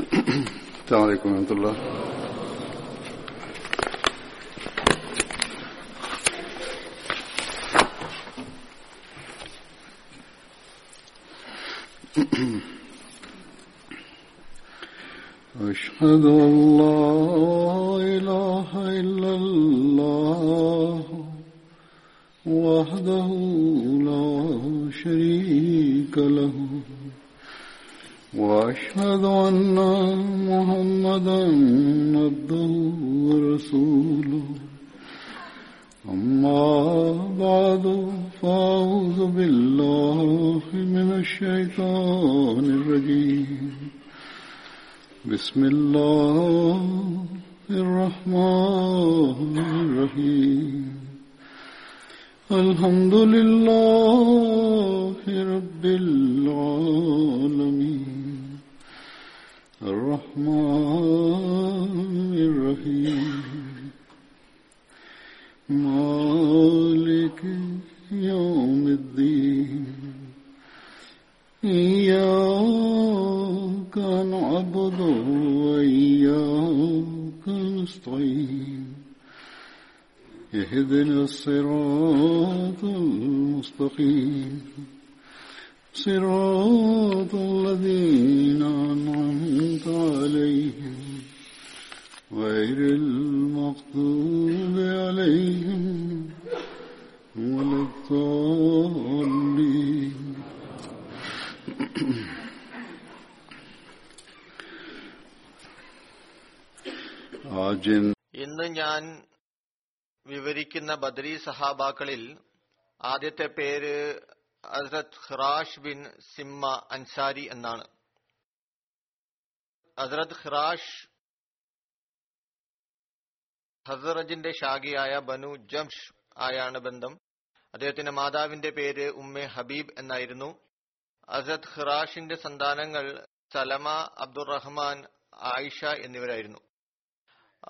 السلام عليكم ورحمة الله. أشهد أن لا إله إلا الله وحده لا شريك له وأشهد أن محمدًا عبده ورسوله أما بعد فأعوذ بالله من الشيطان الرجيم بسم الله الرحمن الرحيم الحمد لله رب العالمين الرحمن الرحيم مالك يوم الدين إياك نعبد وإياك نستعين اهدنا الصراط المستقيم صراط الذين أنعمت عليهم غير المغضوب عليهم ولا الضالين. ഇന്ന് ഞാൻ വിവരിക്കുന്ന ബദരി സഹാബാക്കളിൽ ആദ്യത്തെ പേര് ഹസ്രത്ത് ഖിറാഷ് ബിൻ സിമ്മ അൻസാരി എന്നാണ്. ഹസ്രത്ത് ഖിറാഷ് ഹസ്റജിന്റെ ഷാഖിയായ ബനു ജംഷ് ആയാണ് ബന്ധം. അദ്ദേഹത്തിന്റെ മാതാവിന്റെ പേര് ഉമ്മെ ഹബീബ് എന്നായിരുന്നു. അസദ് ഖിറാഷിന്റെ സന്താനങ്ങൾ സലമ, അബ്ദുറഹ്മാൻ, ആയിഷ എന്നിവരായിരുന്നു.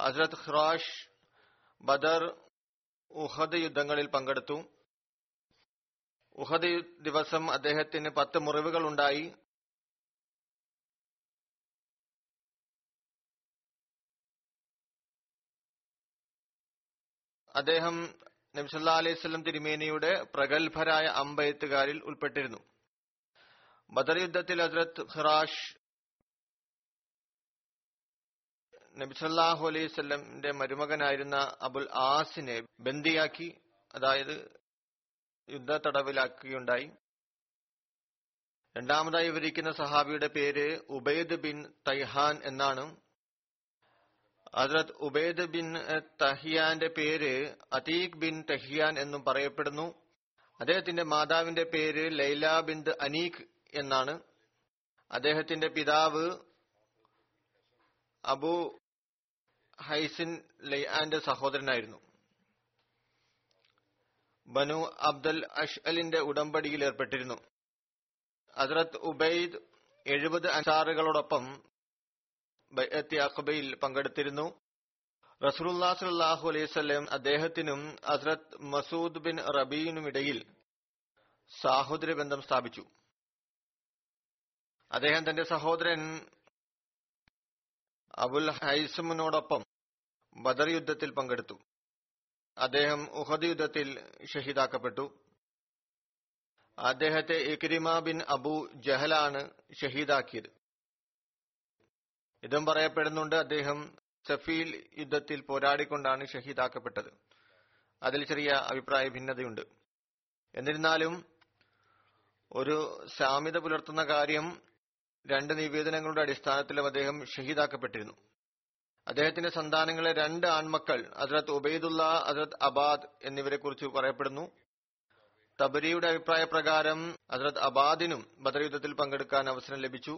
ഹസ്രത്ത് ഖിറാഷ് ബദർ, ഉഹദ് യുദ്ധങ്ങളിൽ പങ്കെടുത്തു. ഉഹദ് ദിവസം അദ്ദേഹത്തിന് 10 മുറിവുകൾ ഉണ്ടായി. അദ്ദേഹം നബി സല്ലല്ലാഹു അലൈഹി വസല്ലം തിരുമേനിയുടെ പ്രഗത്ഭരായ അമ്പെയ്ത്തുകാരിൽ ഉൾപ്പെട്ടിരുന്നു. ബദർ യുദ്ധത്തിൽ ഹസ്രത്ത് ഖിറാഷ് നബി സല്ലല്ലാഹു അലൈഹി വസല്ലമിന്റെ മരുമകനായിരുന്ന അബുൽ ആസിനെ ബന്ദിയാക്കി, അതായത് യുദ്ധ തടവിലാക്കുകയുണ്ടായി. രണ്ടാമതായി വിവരിക്കുന്ന സഹാബിയുടെ പേര് ഉബൈദ് ബിൻ തൈഹാൻ എന്നാണ്. ഹസ്രത്ത് ഉബൈദ് ബിൻ തഹിയാന്റെ പേര് അതീഖ് ബിൻ തഹിയാൻ എന്നും പറയപ്പെടുന്നു. അദ്ദേഹത്തിന്റെ മാതാവിന്റെ പേര് ലൈല ബിൻത് അനീഖ് എന്നാണ്. അദ്ദേഹത്തിന്റെ പിതാവ് അബു ഹൈസിൻ ലൈആന്റെ സഹോദരനായിരുന്നു. ബനു അബ്ദൽ അഷ്അലിന്റെ ഉടമ്പടിയിൽ ഏർപ്പെട്ടിരുന്നു. ഹസ്രത്ത് ഉബൈദ് 70 അൻസാറുകളോടൊപ്പം ബൈഅത്തി അഖബയിൽ പങ്കെടുത്തിരുന്നു. റസൂലുള്ളാഹി സ്വല്ലല്ലാഹു അലൈഹി വസല്ലം അദ്ദേഹത്തിനും ഹസ്രത്ത് മസൂദ് ബിൻ റബീനുമിടയിൽ സാഹോദര്യ ബന്ധം സ്ഥാപിച്ചു. അദ്ദേഹം തന്റെ സഹോദരൻ അബുൽ ഹൈസമിനോടൊപ്പം ബദർ യുദ്ധത്തിൽ പങ്കെടുത്തു. അദ്ദേഹം ഉഹദ് യുദ്ധത്തിൽ ഷഹീദാക്കപ്പെട്ടു. അദ്ദേഹത്തെ ഇക്രിമ ബിൻ അബു ജഹലാണ് ഷഹീദാക്കിയത്. ഇതും പറയപ്പെടുന്നുണ്ട് അദ്ദേഹം സഫീൽ യുദ്ധത്തിൽ പോരാടിക്കൊണ്ടാണ് ഷഹീദാക്കപ്പെട്ടത്. അതിൽ ചെറിയ അഭിപ്രായ ഭിന്നതയുണ്ട്. എന്നിരുന്നാലും ഒരു സാമ്യത പുലർത്തുന്ന കാര്യം, 2 നിവേദനങ്ങളുടെ അടിസ്ഥാനത്തിലും അദ്ദേഹം ഷഹീദാക്കപ്പെട്ടിരുന്നു. അദ്ദേഹത്തിന്റെ സന്താനങ്ങളെ 2 ആൺമക്കൾ ഹസ്രത്ത് ഉബൈദുള്ള, ഹസ്രത്ത് അബാദ് എന്നിവരെ കുറിച്ച് പറയപ്പെടുന്നു. തബരിയുടെ അഭിപ്രായ പ്രകാരം ഹസ്രത്ത് അബാദിനും ബദർ യുദ്ധത്തിൽ പങ്കെടുക്കാൻ അവസരം ലഭിച്ചു.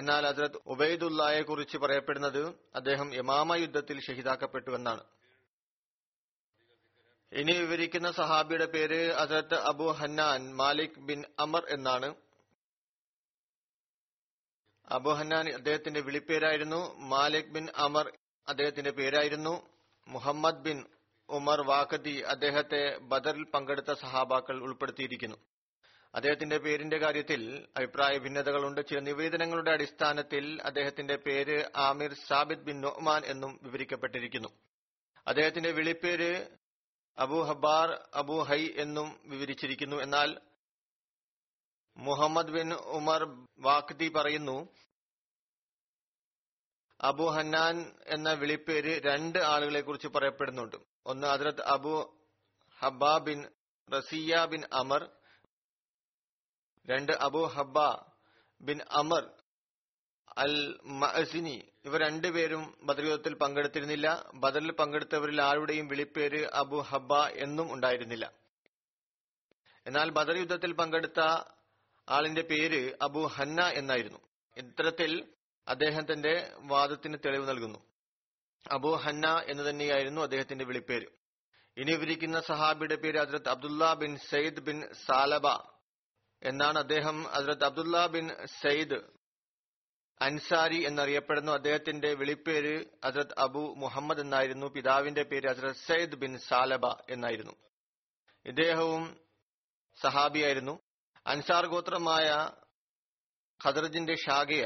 എന്നാൽ ഹസ്രത്ത് ഉബൈദുള്ളയെ കുറിച്ച് പറയപ്പെടുന്നത് അദ്ദേഹം യമാമ യുദ്ധത്തിൽ ഷഹീദാക്കപ്പെട്ടു എന്നാണ്. ഇനി വിവരിക്കുന്ന സഹാബിയുടെ പേര് ഹസ്രത്ത് അബു ഹന്നാൻ മാലിക് ബിൻ അമർ എന്നാണ്. അബു ഹന്നാൻ അദ്ദേഹത്തിന്റെ വിളിപ്പേരായിരുന്നു. മാലിക് ബിൻ അമർ അദ്ദേഹത്തിന്റെ പേരായിരുന്നു. മുഹമ്മദ് ബിൻ ഉമർ വാഖദി അദ്ദേഹത്തെ ബദറിൽ പങ്കെടുത്ത സഹാബാക്കൾ ഉൾപ്പെടുത്തിയിരിക്കുന്നു. അദ്ദേഹത്തിന്റെ പേരിന്റെ കാര്യത്തിൽ അഭിപ്രായ ഭിന്നതകളുണ്ട്. ചില നിവേദനങ്ങളുടെ അടിസ്ഥാനത്തിൽ അദ്ദേഹത്തിന്റെ പേര് ആമിർ സാബിദ് ബിൻ നൊഹ്മാൻ എന്നും വിവരിക്കപ്പെട്ടിരിക്കുന്നു. അദ്ദേഹത്തിന്റെ വിളിപ്പേര് അബു ഹബാർ അബു ഹൈ എന്നും വിവരിച്ചിരിക്കുന്നു. എന്നാൽ മുഹമ്മദ് ബിൻ ഉമർ വാഖദി പറയുന്നു, അബു ഹന്നാൻ എന്ന വിളിപ്പേര് രണ്ട് ആളുകളെ കുറിച്ച് പറയപ്പെടുന്നുണ്ട്. ഒന്ന് ഹദ്രത്ത് അബു ഹബ്ബ ബിൻ റസിയ ബിൻ അമർ, രണ്ട് അബു ഹബ്ബ ബിൻ അമർ അൽ മഅസിനി. ഇവർ രണ്ടുപേരും ബദർ യുദ്ധത്തിൽ പങ്കെടുത്തിരുന്നില്ല. ബദറിൽ പങ്കെടുത്തവരിൽ ആരുടെയും വിളിപ്പേര് അബു ഹബ്ബ എന്നും ഉണ്ടായിരുന്നില്ല. എന്നാൽ ബദർ യുദ്ധത്തിൽ പങ്കെടുത്ത ആളിന്റെ പേര് അബു ഹന്ന എന്നായിരുന്നു. ഇത്തരത്തിൽ അദ്ദേഹത്തിന്റെ വാദത്തിന് തെളിവ് നൽകുന്നു. അബു ഹന്ന എന്ന് തന്നെയായിരുന്നു അദ്ദേഹത്തിന്റെ വിളിപ്പേര്. ഇനി വിവരിക്കുന്ന സഹാബിയുടെ പേര് ഹദ്രത്ത് അബ്ദുല്ല ബിൻ സയ്യിദ് ബിൻ സാലബ എന്നാണ്. അദ്ദേഹം ഹദ്രത്ത് അബ്ദുല്ല ബിൻ സയ്യിദ് അൻസാരി എന്നറിയപ്പെടുന്നു. അദ്ദേഹത്തിന്റെ വിളിപ്പേര് ഹദ്രത്ത് അബു മുഹമ്മദ് എന്നായിരുന്നു. പിതാവിന്റെ പേര് ഹദ്രത്ത് സയ്യിദ് ബിൻ സാലബ എന്നായിരുന്നു. ഇദ്ദേഹവും സഹാബിയായിരുന്നു. അൻസാർ ഗോത്രമായ ഖദർജിന്റെ ശാഖയ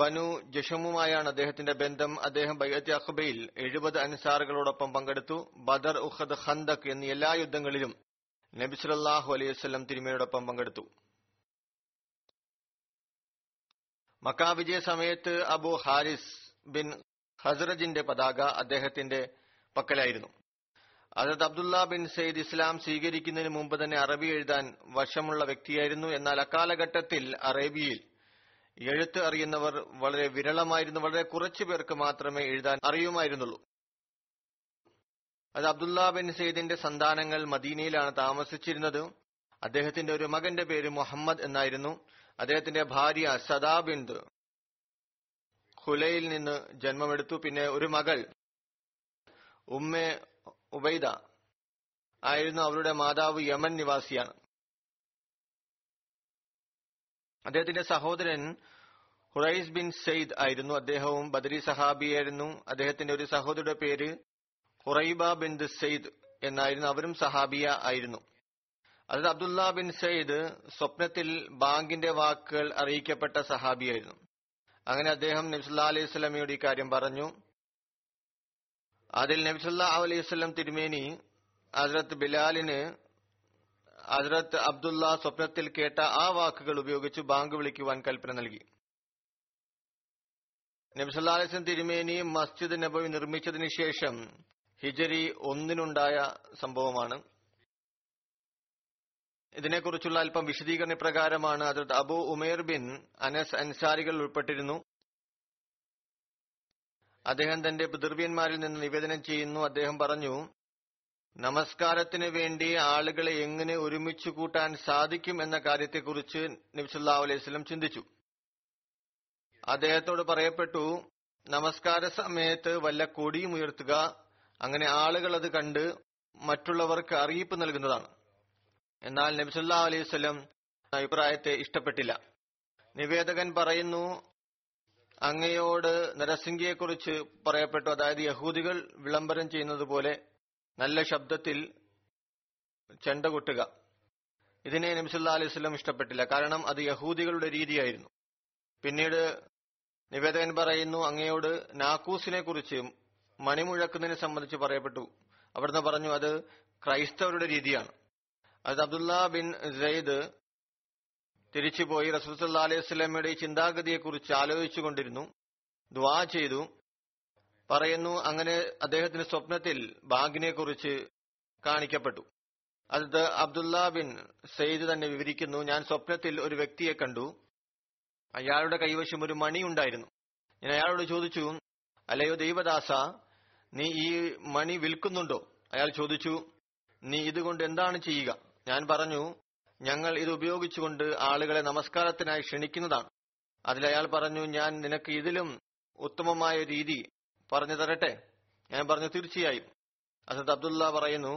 ബനു ജഷമുമായാണ് അദ്ദേഹത്തിന്റെ ബന്ധം. അദ്ദേഹം ബൈഅത്ത് അഖബയിൽ 70 അൻസാറുകളോടൊപ്പം പങ്കെടുത്തു. ബദർ, ഉഹദ്, ഖന്ദഖ് എന്നീ എല്ലാ യുദ്ധങ്ങളിലും നബി സല്ലല്ലാഹു അലൈഹി വസല്ലം തിരുമേനിയോടൊപ്പം പങ്കെടുത്തു. മക്കാ വിജയ സമയത്ത് അബു ഹാരിസ് ബിൻ ഹസ്റജിന്റെ പതാക അദ്ദേഹത്തിന്റെ പക്കലായിരുന്നു. ഹദ്രത്ത് അബ്ദുല്ല ബിൻ സയ്യിദ് ഇസ്ലാം സ്വീകരിക്കുന്നതിന് മുമ്പ് തന്നെ അറബി എഴുതാൻ വശമുള്ള വ്യക്തിയായിരുന്നു. എന്നാൽ അക്കാലഘട്ടത്തിൽ അറേബ്യയിൽ എഴുത്ത് അറിയുന്നവർ വളരെ വിരളമായിരുന്നു. വളരെ കുറച്ചു പേർക്ക് മാത്രമേ എഴുതാൻ അറിയുമായിരുന്നുള്ളൂ. അത് അബ്ദുല്ല ബിൻ സയ്യിദിന്റെ സന്താനങ്ങൾ മദീനയിലാണ് താമസിച്ചിരുന്നത്. അദ്ദേഹത്തിന്റെ ഒരു മകന്റെ പേര് മുഹമ്മദ് എന്നായിരുന്നു. അദ്ദേഹത്തിന്റെ ഭാര്യ സദാ ബിൻത് ഖുലയിൽ നിന്ന് ജന്മമെടുത്തു. പിന്നെ ഒരു മകൾ ഉമ്മേ ഉബൈദ ആയിരുന്നു. അവരുടെ മാതാവ് യമൻ നിവാസിയാണ്. അദ്ദേഹത്തിന്റെ സഹോദരൻ ഹുറൈസ് ബിൻ സയ്യിദ് ആയിരുന്നു. അദ്ദേഹവും ബദരി സഹാബിയായിരുന്നു. അദ്ദേഹത്തിന്റെ ഒരു സഹോദരിയുടെ പേര് ഹുറൈബ ബിൻ സയ്യിദ് എന്നായിരുന്നു. അവരും സഹാബിയ ആയിരുന്നു. അത് അബ്ദുല്ല ബിൻ സയ്യിദ് സ്വപ്നത്തിൽ ബാങ്കിന്റെ വാക്കുകൾ അറിയിക്കപ്പെട്ട സഹാബിയായിരുന്നു. അങ്ങനെ അദ്ദേഹം നബി സല്ലല്ലാഹു അലൈഹി വസല്ലമയോട് ഈ കാര്യം പറഞ്ഞു. അതിൽ നബി സല്ലല്ലാഹു അലൈഹി വസല്ലം തിരുമേനി ഹസ്രത്ത് ബിലാലിന് ഹസ്രത്ത് അബ്ദുല്ല സ്വപ്നത്തിൽ കേട്ട ആ വാക്കുകൾ ഉപയോഗിച്ച് ബാങ്ക് വിളിക്കുവാൻ കൽപ്പന നൽകി. നബി സല്ലല്ലാഹു അലൈഹി വസല്ലം തിരുമേനി മസ്ജിദ് നബവി നിർമ്മിച്ചതിന് ശേഷം ഹിജറി 1 സംഭവമാണ്. ഇതിനെക്കുറിച്ചുള്ള അല്പം വിശദീകരണ പ്രകാരമാണ് Hazrat Abu Umair bin Anas അൻസാരികൾ ഉൾപ്പെട്ടിരുന്നു. അദ്ദേഹം തന്റെ പിതൃവ്യന്മാരിൽ നിന്ന് നിവേദനം ചെയ്യുന്നു. അദ്ദേഹം പറഞ്ഞു, നമസ്കാരത്തിന് വേണ്ടി ആളുകളെ എങ്ങനെ ഒരുമിച്ച് കൂട്ടാൻ സാധിക്കും എന്ന കാര്യത്തെക്കുറിച്ച് നബി സല്ലല്ലാഹു അലൈഹി വസല്ലം ചിന്തിച്ചു. അദ്ദേഹത്തോട് പറയപ്പെട്ടു, നമസ്കാര സമയത്ത് വല്ല കൊടിയും ഉയർത്തുക, അങ്ങനെ ആളുകൾ അത് കണ്ട് മറ്റുള്ളവർക്ക് അറിയിപ്പ് നൽകുന്നതാണ്. എന്നാൽ നബി സല്ലല്ലാഹു അലൈഹി വസല്ലം അഭിപ്രായത്തെ ഇഷ്ടപ്പെട്ടില്ല. നിവേദകൻ പറയുന്നു, അങ്ങയോട് നരസിംഗിയെക്കുറിച്ച് പറയപ്പെട്ടു. അതായത് യഹൂദികൾ വിളംബരം ചെയ്യുന്നത് പോലെ നല്ല ശബ്ദത്തിൽ ചെണ്ട കൊട്ടുക. ഇതിനെ നബി സല്ലല്ലാഹു അലൈഹി വസല്ലം ഇഷ്ടപ്പെട്ടില്ല. കാരണം അത് യഹൂദികളുടെ രീതിയായിരുന്നു. പിന്നീട് നിവേദകൻ പറയുന്നു, അങ്ങയോട് നാക്കൂസിനെ കുറിച്ച് മണിമുഴക്കുന്നതിനെ സംബന്ധിച്ച് പറയപ്പെട്ടു. അവിടുന്ന് പറഞ്ഞു, അത് ക്രൈസ്തവരുടെ രീതിയാണ്. അത് അബ്ദുല്ല ബിൻ സയ്യിദ് തിരിച്ചുപോയി റസൂൽ സല്ലല്ലാഹു അലൈഹി വസല്ലമയുടെ ഈ ചിന്താഗതിയെക്കുറിച്ച് ആലോചിച്ചുകൊണ്ടിരുന്നു. ദുആ ചെയ്തു. പറയുന്നു, അങ്ങനെ അദ്ദേഹത്തിന് സ്വപ്നത്തിൽ ബാങ്കിനെ കുറിച്ച് കാണിക്കപ്പെട്ടു. അത് അബ്ദുല്ല ബിൻ സയ്യിദ് തന്നെ വിവരിക്കുന്നു, ഞാൻ സ്വപ്നത്തിൽ ഒരു വ്യക്തിയെ കണ്ടു. അയാളുടെ കൈവശം ഒരു മണി ഉണ്ടായിരുന്നു. ഞാൻ അയാളോട് ചോദിച്ചു, അല്ലയോ ദൈവദാസ, നീ ഈ മണി വിൽക്കുന്നുണ്ടോ? അയാൾ ചോദിച്ചു, നീ ഇതുകൊണ്ട് എന്താണ് ചെയ്യുക? ഞാൻ പറഞ്ഞു, ഞങ്ങൾ ഇത് ഉപയോഗിച്ചുകൊണ്ട് ആളുകളെ നമസ്കാരത്തിനായി ക്ഷണിക്കുന്നതാണ്. അതിലയാൾ പറഞ്ഞു, ഞാൻ നിനക്ക് ഇതിലും ഉത്തമമായ രീതി പറഞ്ഞു തരട്ടെ? ഞാൻ പറഞ്ഞു, തീർച്ചയായും. ഹസ്രത്ത് അബ്ദുല്ല പറയുന്നു,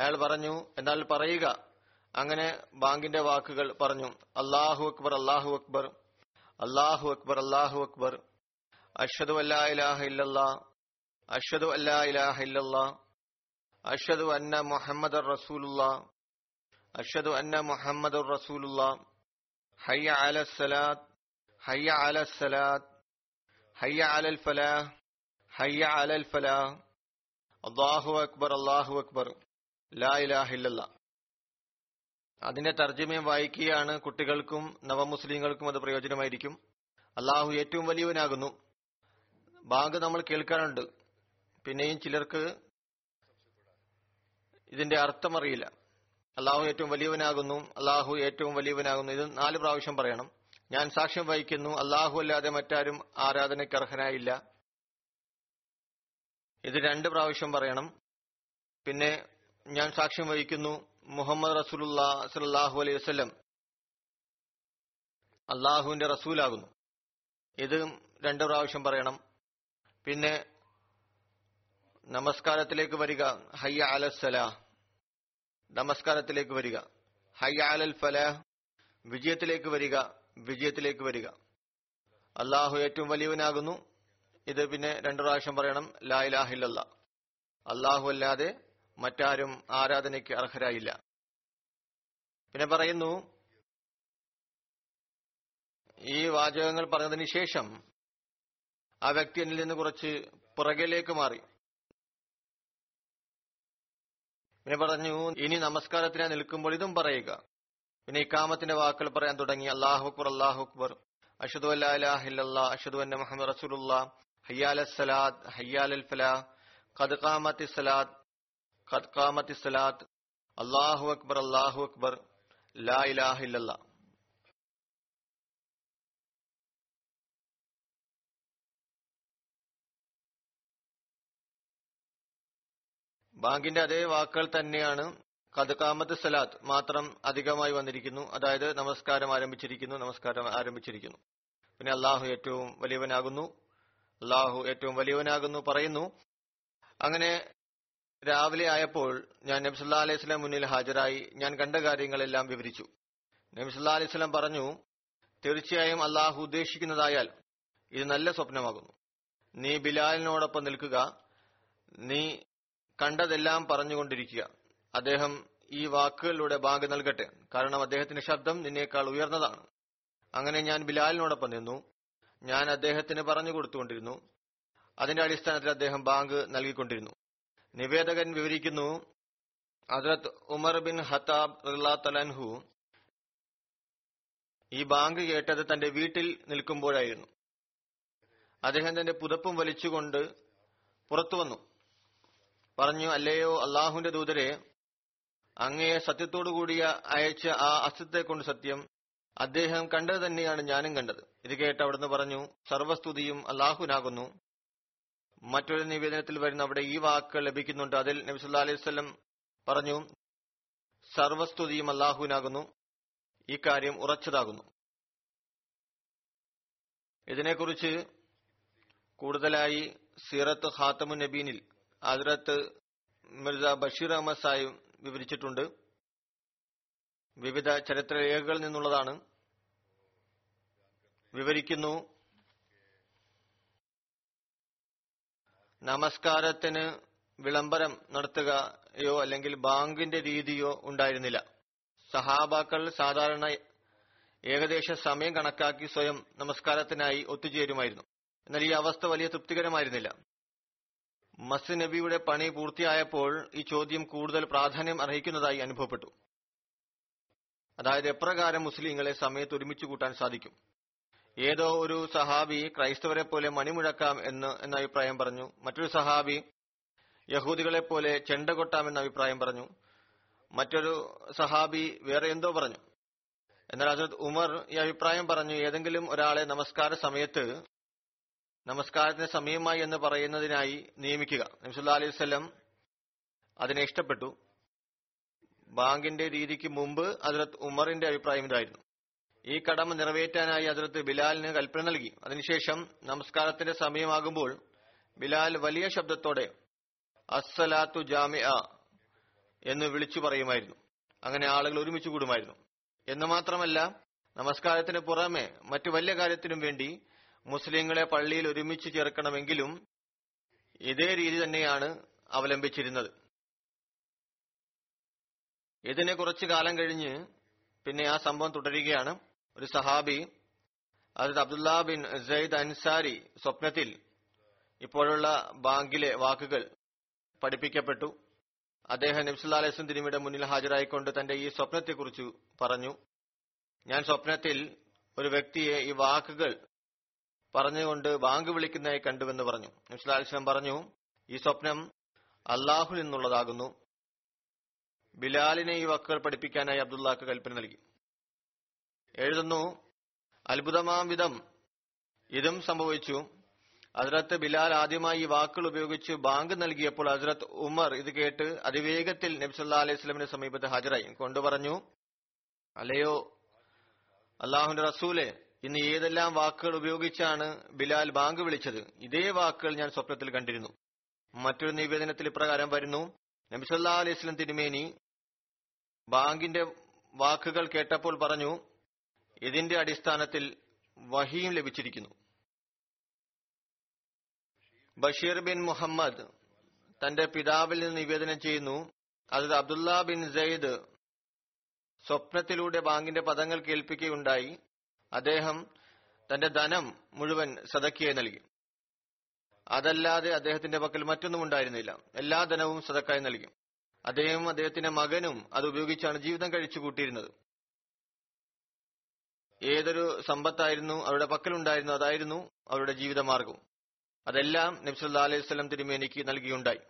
അയാൾ പറഞ്ഞു, എന്നാൽ പറയുക. അങ്ങനെ ബാങ്കിന്റെ വാക്കുകൾ പറഞ്ഞു, അല്ലാഹു അക്ബർ, അല്ലാഹു അക്ബർ, അല്ലാഹു അക്ബർ, അല്ലാഹു അക്ബർ, അഷ്ഹദു അല്ലാ ഇലാഹ ഇല്ലല്ലാഹ്, അഷ്ഹദു അല്ലാ ഇലാഹ ഇല്ലല്ലാഹ്, അഷ്ഹദു അന്ന മുഹമ്മദർ റസൂലുള്ളാഹ്, അഷ്ഹദു അന്ന മുഹമ്മദർ റസൂലുള്ളാഹ്. ഹയ്യ അലൽ സലാത്ത്, ഹയ്യ അലൽ സലാത്ത്, ഹയ്യ അലൽ ഫലാഹ്, ഹയ്യ അലൽ ഫലാഹ്. അല്ലാഹു അക്ബർ, അല്ലാഹു അക്ബർ, ലാ ഇലാഹ ഇല്ലല്ലാഹ്. അതിന്റെ തർജ്ജമയും വായിക്കുകയാണ്. കുട്ടികൾക്കും നവമുസ്ലിങ്ങൾക്കും അത് പ്രയോജനമായിരിക്കും. അള്ളാഹു ഏറ്റവും വലിയവനാകുന്നു. ബാങ്ക് നമ്മൾ കേൾക്കാറുണ്ട്, പിന്നെയും ചിലർക്ക് ഇതിന്റെ അർത്ഥം അറിയില്ല. അള്ളാഹു ഏറ്റവും വലിയവനാകുന്നു, അള്ളാഹു ഏറ്റവും വലിയവനാകുന്നു. ഇത് 4 പ്രാവശ്യം പറയണം. ഞാൻ സാക്ഷ്യം വഹിക്കുന്നു, അള്ളാഹു അല്ലാതെ മറ്റാരും ആരാധനയ്ക്ക് അർഹനായില്ല. ഇത് 2 പ്രാവശ്യം പറയണം. പിന്നെ ഞാൻ സാക്ഷ്യം വഹിക്കുന്നു, മുഹമ്മദ് റസൂലുള്ളാഹി സ്വല്ലല്ലാഹു അലൈഹി വസല്ലം അള്ളാഹുവിന്റെ റസൂലാകുന്നു. ഇത് 2 പ്രാവശ്യം പറയണം. പിന്നെ നമസ്കാരത്തിലേക്ക് വരിക, ഹയ്യ അലസ്സലാഹ്, നമസ്കാരത്തിലേക്ക് വരിക. ഹയ്യ അലൽ ഫലാഹ്, വിജയത്തിലേക്ക് വരിക, വിജയത്തിലേക്ക് വരിക. അള്ളാഹു ഏറ്റവും വലിയവനാകുന്നു. ഇത് പിന്നെ 2 പ്രാവശ്യം പറയണം. ലാ ഇലാഹ ഇല്ലല്ലാഹ്, അള്ളാഹു അല്ലാതെ മറ്റാരും ആരാധനയ്ക്ക് അർഹരായില്ല. പിന്നെ പറയുന്നു, ഈ വാചകങ്ങൾ പറഞ്ഞതിന് ശേഷം ആ വ്യക്തി എന്നിൽ നിന്ന് കുറച്ച് പുറകിലേക്ക് മാറി. പിന്നെ പറഞ്ഞു, ഇനി നമസ്കാരത്തിനായി നിൽക്കുമ്പോൾ ഇതും പറയുക. പിന്നെ ഇഖാമത്തിന്റെ വാക്കുകൾ പറയാൻ തുടങ്ങി. അല്ലാഹു അക്ബർ, അല്ലാഹു അക്ബർ, അഷ്ഹദു അല്ലാ ഇലാഹ ഇല്ലല്ലാഹ്, അഷ്ഹദു അന്ന മുഹമ്മദ് റസൂലുള്ളാഹ്, ഹയ്യ അലൽ സലാത്ത്, ഹയ്യ അലൽ ഫലാഹ്, ഖദ് ഖാമത്തിസ് സലാത്ത്, ഖദ് ഖാമത്തിസ് സലാത്ത്, അല്ലാഹു അക്ബർ, അല്ലാഹു അക്ബർ, ലാ ഇലാഹ ഇല്ലല്ലാഹ്. ബാങ്കിന്റെ അതേ വാക്കുകൾ തന്നെയാണ്. ഖദ് ഖാമത്ത് സലാത്ത് മാത്രം അധികമായി വന്നിരിക്കുന്നു. അതായത് നമസ്കാരം ആരംഭിച്ചിരിക്കുന്നു. പിന്നെ അള്ളാഹു ഏറ്റവും വലിയവനാകുന്നു, അള്ളാഹു ഏറ്റവും വലിയവനാകുന്നു പറയുന്നു. അങ്ങനെ രാവിലെ ആയപ്പോൾ ഞാൻ നബി സല്ലല്ലാഹു അലൈഹി വസല്ലം മുന്നിൽ ഹാജരായി. ഞാൻ കണ്ട കാര്യങ്ങളെല്ലാം വിവരിച്ചു. നബി സല്ലല്ലാഹു അലൈഹി വസല്ലം പറഞ്ഞു, തീർച്ചയായും അള്ളാഹു ഉദ്ദേശിക്കുന്നതായാൽ ഇത് നല്ല സ്വപ്നമാകുന്നു. നീ ബിലാലിനോടൊപ്പം നിൽക്കുക, നീ കണ്ടതെല്ലാം പറഞ്ഞുകൊണ്ടിരിക്കുക. അദ്ദേഹം ഈ വാക്കുകളിലൂടെ ബാങ്ക് നൽകട്ടെ, കാരണം അദ്ദേഹത്തിന്റെ ശബ്ദം നിന്നേക്കാൾ ഉയർന്നതാണ്. അങ്ങനെ ഞാൻ ബിലാലിനോടൊപ്പം നിന്നു. ഞാൻ അദ്ദേഹത്തിന് പറഞ്ഞു കൊടുത്തുകൊണ്ടിരുന്നു. അതിന്റെ അടിസ്ഥാനത്തിൽ അദ്ദേഹം ബാങ്ക് നൽകിക്കൊണ്ടിരുന്നു. നിവേദകൻ വിവരിക്കുന്നു, ഹദ്റത്ത് ഉമർ ബിൻ ഖത്താബ് റളിയല്ലാഹു തആല അൻഹു ഈ ബാങ്ക് കേട്ടത് തന്റെ വീട്ടിൽ നിൽക്കുമ്പോഴായിരുന്നു. അദ്ദേഹം തന്റെ പുതപ്പും വലിച്ചുകൊണ്ട് പുറത്തു വന്നു. പറഞ്ഞു, അല്ലയോ അള്ളാഹുവിന്റെ ദൂതരെ, അങ്ങയെ സത്യത്തോടുകൂടിയ അയച്ച ആ അസ്തിത്വത്തെക്കൊണ്ട് സത്യം, അദ്ദേഹം കണ്ടത് തന്നെയാണ് ഞാനും കണ്ടത്. ഇത് കേട്ട് അവിടുന്ന് പറഞ്ഞു, സർവസ്തുതിയും അള്ളാഹുവിനാകുന്നു. മറ്റൊരു നിവേദനത്തിൽ വരുന്ന അവിടെ ഈ വാക്കുകൾ ലഭിക്കുന്നുണ്ട്. അതിൽ നബി സല്ലല്ലാഹു അലൈഹി വസല്ലം പറഞ്ഞു, സർവസ്തുതിയും അള്ളാഹുവിനാകുന്നു, ഈ കാര്യം ഉറച്ചതാകുന്നു. ഇതിനെക്കുറിച്ച് കൂടുതലായി സീറത്ത് ഖാതമുൻ നബീനിൽ ഹദ്റത്ത് മിർസ ബഷീർ അഹമ്മദ് സാഹിബ് വിവരിച്ചിട്ടുണ്ട്. വിവിധ ചരിത്രരേഖകളിൽ നിന്നുള്ളതാണ്. വിവരിക്കുന്നു, നമസ്കാരത്തിന് വിളംബരം നടത്തുകയോ അല്ലെങ്കിൽ ബാങ്കിന്റെ രീതിയോ ഉണ്ടായിരുന്നില്ല. സഹാബാക്കൾ സാധാരണ ഏകദേശ സമയം കണക്കാക്കി സ്വയം നമസ്കാരത്തിനായി ഒത്തുചേരുമായിരുന്നു. എന്നാൽ ഈ അവസ്ഥ വലിയ തൃപ്തികരമായിരുന്നില്ല. മസ്ജിദ് നബിയുടെ പണി പൂർത്തിയായപ്പോൾ ഈ ചോദ്യം കൂടുതൽ പ്രാധാന്യം അർഹിക്കുന്നതായി അനുഭവപ്പെട്ടു. അതായത്, എപ്രകാരം മുസ്ലിങ്ങളെ സമയത്ത് ഒരുമിച്ച് കൂട്ടാൻ സാധിക്കും? ഏതോ ഒരു സഹാബി ക്രൈസ്തവരെ പോലെ മണിമുഴക്കാം എന്ന അഭിപ്രായം പറഞ്ഞു. മറ്റൊരു സഹാബി യഹൂദികളെ പോലെ ചെണ്ട കൊട്ടാമെന്ന അഭിപ്രായം പറഞ്ഞു. മറ്റൊരു സഹാബി വേറെ എന്തോ പറഞ്ഞു. എന്നാൽ ഹദ്റത്ത് ഉമർ ഈ അഭിപ്രായം പറഞ്ഞു, ഏതെങ്കിലും ഒരാളെ നമസ്കാരത്തിന് സമയമായി എന്ന് പറയുന്നതിനായി നിയമിക്കുക. നബി സല്ലല്ലാഹു അലൈഹി വസല്ലം അതിനെ ഇഷ്ടപ്പെട്ടു. ബാങ്കിന്റെ രീതിക്ക് മുമ്പ് ഹദ്റത്ത് ഉമറിന്റെ അഭിപ്രായം ഇതായിരുന്നു. ഈ കടമ നിറവേറ്റാനായി ഹദ്റത്ത് ബിലാലിന് കൽപ്പന നൽകി. അതിനുശേഷം നമസ്കാരത്തിന്റെ സമയമാകുമ്പോൾ ബിലാൽ വലിയ ശബ്ദത്തോടെ അസ്സലാത്തു ജാമിഅ എന്ന് വിളിച്ചു പറയുമായിരുന്നു. അങ്ങനെ ആളുകൾ ഒരുമിച്ച് കൂടുമായിരുന്നു. എന്ന് മാത്രമല്ല, നമസ്കാരത്തിന് പുറമെ മറ്റു വലിയ കാര്യത്തിനും വേണ്ടി മുസ്ലിങ്ങളെ പള്ളിയിൽ ഒരുമിച്ച് ചേർക്കണമെങ്കിലും ഇതേ രീതി തന്നെയാണ് അവലംബിച്ചിരുന്നത്. ഇതിനെ കുറച്ചു കാലം കഴിഞ്ഞ് പിന്നെ ആ സംഭവം തുടരുകയാണ്. ഒരു സഹാബി അത് അബ്ദുല്ല ബിൻ സെയ്ദ് അൻസാരി സ്വപ്നത്തിൽ ഇപ്പോഴുള്ള ബാങ്കിലെ വാക്കുകൾ പഠിപ്പിക്കപ്പെട്ടു. അദ്ദേഹം നബി സല്ലല്ലാഹു അലൈഹി വസല്ലം തിരുമയുടെ മുന്നിൽ ഹാജരായിക്കൊണ്ട് തന്റെ ഈ സ്വപ്നത്തെക്കുറിച്ച് പറഞ്ഞു. ഞാൻ സ്വപ്നത്തിൽ ഒരു വ്യക്തിയെ ഈ വാക്കുകൾ പറഞ്ഞുകൊണ്ട് ബാങ്ക് വിളിക്കുന്നതായി കണ്ടുവെന്ന് പറഞ്ഞു. നബി സല്ലല്ലാഹു അലൈഹി വസല്ലം പറഞ്ഞു, ഈ സ്വപ്നം അല്ലാഹുവിൽ നിന്നുള്ളതാകുന്നു. ബിലാലിനെ ഈ വാക്കുകൾ പഠിപ്പിക്കാനായി അബ്ദുള്ളക്ക് കൽപ്പന നൽകി. എഴുതുന്നു, അത്ഭുതമാം വിധം ഇതും സംഭവിച്ചു. ഹസ്രത്ത് ബിലാൽ ആദ്യമായി ഈ വാക്കുകൾ ഉപയോഗിച്ച് ബാങ്ക് നൽകിയപ്പോൾ ഹസ്രത്ത് ഉമർ ഇത് കേട്ട് അതിവേഗത്തിൽ നബി സല്ലല്ലാഹു അലൈഹി വസല്ലമിന്റെ സമീപത്ത് ഹാജരായി കൊണ്ടുപറഞ്ഞു, അല്ലയോ അല്ലാഹുവിന്റെ റസൂലെ, ഇന്ന് ഏതെല്ലാം വാക്കുകൾ ഉപയോഗിച്ചാണ് ബിലാൽ ബാങ്ക് വിളിച്ചത്? ഇതേ വാക്കുകൾ ഞാൻ സ്വപ്നത്തിൽ കണ്ടിരുന്നു. മറ്റൊരു നിവേദനത്തിൽ ഇപ്രകാരം വരുന്നു, നബി സല്ലല്ലാഹു അലൈഹി വസല്ലം തിരുമേനി ബാങ്കിന്റെ വാക്കുകൾ കേട്ടപ്പോൾ പറഞ്ഞു, ഇതിന്റെ അടിസ്ഥാനത്തിൽ വഹീം ലഭിച്ചിരിക്കുന്നു. ബഷീർ ബിൻ മുഹമ്മദ് തന്റെ പിതാവിൽ നിന്ന് നിവേദനം ചെയ്യുന്നു, അത് അബ്ദുല്ല ബിൻ സെയ്ദ് സ്വപ്നത്തിലൂടെ ബാങ്കിന്റെ പദങ്ങൾ കേൾപ്പിക്കുകയുണ്ടായി. അദ്ദേഹം തന്റെ ധനം മുഴുവൻ സദക്കയായി നൽകി. അതല്ലാതെ അദ്ദേഹത്തിന്റെ പക്കൽ മറ്റൊന്നും ഉണ്ടായിരുന്നില്ല. എല്ലാ ധനവും സദക്കായി നൽകി. അദ്ദേഹവും അദ്ദേഹത്തിന്റെ മകനും അത് ഉപയോഗിച്ചാണ് ജീവിതം കഴിച്ചു കൂട്ടിയിരുന്നത്. ഏതൊരു സമ്പത്തായിരുന്നു അവരുടെ പക്കലുണ്ടായിരുന്നു, അതായിരുന്നു അവരുടെ ജീവിതമാർഗം. അതെല്ലാം നബി സല്ലല്ലാഹു അലൈഹി വസല്ലം തിരുമേനിക്ക് നൽകിയുണ്ടായി.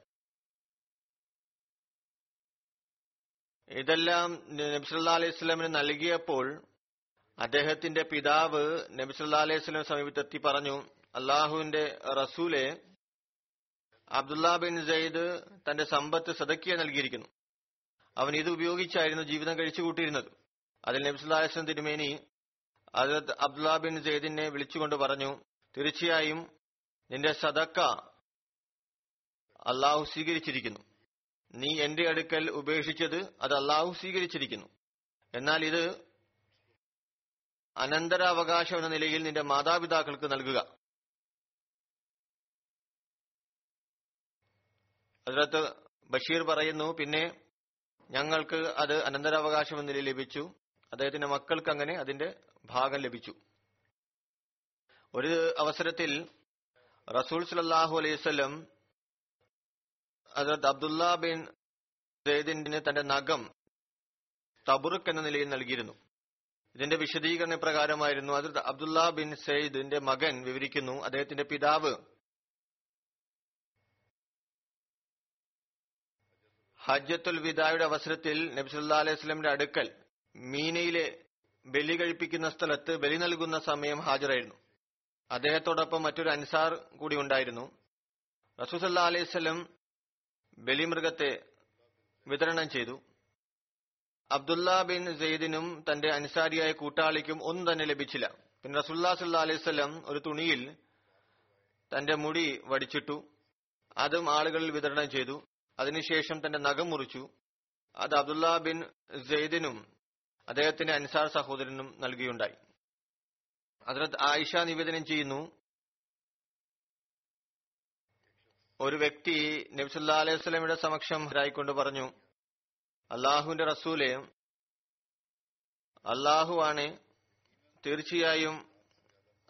ഇതെല്ലാം നബി സല്ലല്ലാഹു അലൈഹി വസല്ലമിന് നൽകിയപ്പോൾ അദ്ദേഹത്തിന്റെ പിതാവ് നബി സല്ലല്ലാഹു അലൈഹി വസല്ലം സമീപത്തെത്തി പറഞ്ഞു, അല്ലാഹുവിന്റെ റസൂലെ, അബ്ദുല്ല ബിൻ സെയ്ദ് തന്റെ സമ്പത്ത് സദക്കിയ നൽകിയിരിക്കുന്നു. അവൻ ഇത് ഉപയോഗിച്ചായിരുന്നു ജീവിതം കഴിച്ചു കൂട്ടിയിരുന്നത്. അതിൽ നബി സല്ലല്ലാഹു അലൈഹി വസല്ലം തിരുമേനി ഹസ്രത്ത് അബ്ദുല്ല ബിൻ സെയ്ദിനെ വിളിച്ചുകൊണ്ട് പറഞ്ഞു, തീർച്ചയായും നിന്റെ സദക്ക അല്ലാഹു സ്വീകരിച്ചിരിക്കുന്നു. നീ എന്റെ അടുക്കൽ ഉപേക്ഷിച്ചത് അത് അല്ലാഹു സ്വീകരിച്ചിരിക്കുന്നു. എന്നാൽ ഇത് അനന്തരാവകാശം എന്ന നിലയിൽ നിന്റെ മാതാപിതാക്കൾക്ക് നൽകുക. ഹസ്രത്ത് ബഷീർ പറയുന്നു, പിന്നെ ഞങ്ങൾക്ക് അത് അനന്തരാവകാശം എന്ന നിലയിൽ ലഭിച്ചു. അദ്ദേഹത്തിന്റെ മക്കൾക്ക് അങ്ങനെ അതിന്റെ ഭാഗം ലഭിച്ചു. ഒരു അവസരത്തിൽ റസൂൽ സല്ലല്ലാഹു അലൈഹി വസല്ലം ഹസ്രത്ത് അബ്ദുല്ല ബിൻ സെയ്ദിന് തന്റെ നഖം തബറുക്ക് എന്ന നിലയിൽ നൽകിയിരുന്നു. ഇതിന്റെ വിശദീകരണ പ്രകാരമായിരുന്നു ഹസ്രത്ത് അബ്ദുല്ല ബിൻ സെയ്ദിന്റെ മകൻ വിവരിക്കുന്നു, അദ്ദേഹത്തിന്റെ പിതാവ് ഹജ്ജത്തുൽ വിദായുടെ അവസരത്തിൽ നബി സല്ലല്ലാഹു അലൈഹി വസല്ലമിന്റെ അടുക്കൽ മീനയിലെ ബലി കഴിപ്പിക്കുന്ന സ്ഥലത്ത് ബലി നൽകുന്ന സമയം ഹാജരായിരുന്നു. അദ്ദേഹത്തോടൊപ്പം മറ്റൊരു അൻസാർ കൂടി ഉണ്ടായിരുന്നു. റസൂൽ സല്ലല്ലാഹു അലൈഹി വസല്ലം ബലിമൃഗത്തെ വിതരണം ചെയ്തു. അബ്ദുല്ല ബിൻ സെയ്ദിനും തന്റെ അൻസാരിയായ കൂട്ടാളിക്കും ഒന്നും തന്നെ ലഭിച്ചില്ല. പിന്നെ റസൂലുള്ളാഹി സല്ലല്ലാഹു അലൈഹി വസല്ലം ഒരു തുണിയിൽ തന്റെ മുടി വടിച്ചിട്ടു. അതും ആളുകളിൽ വിതരണം ചെയ്തു. അതിനുശേഷം തന്റെ നഖം മുറിച്ചു. അത് അബ്ദുല്ല ബിൻ സെയ്ദിനും അദ്ദേഹത്തിന്റെ അൻസാർ സഹോദരനും നൽകുകയുണ്ടായി. ഹസ്രത്ത് ആയിഷ നിവേദനം ചെയ്യുന്നു, ഒരു വ്യക്തി നബി സല്ലല്ലാഹു അലൈഹി വസല്ലമയുടെ സമക്ഷം ഹാജരായിക്കൊണ്ട് പറഞ്ഞു, അല്ലാഹുവിന്റെ റസൂലെ, അല്ലാഹുവാണ്, തീർച്ചയായും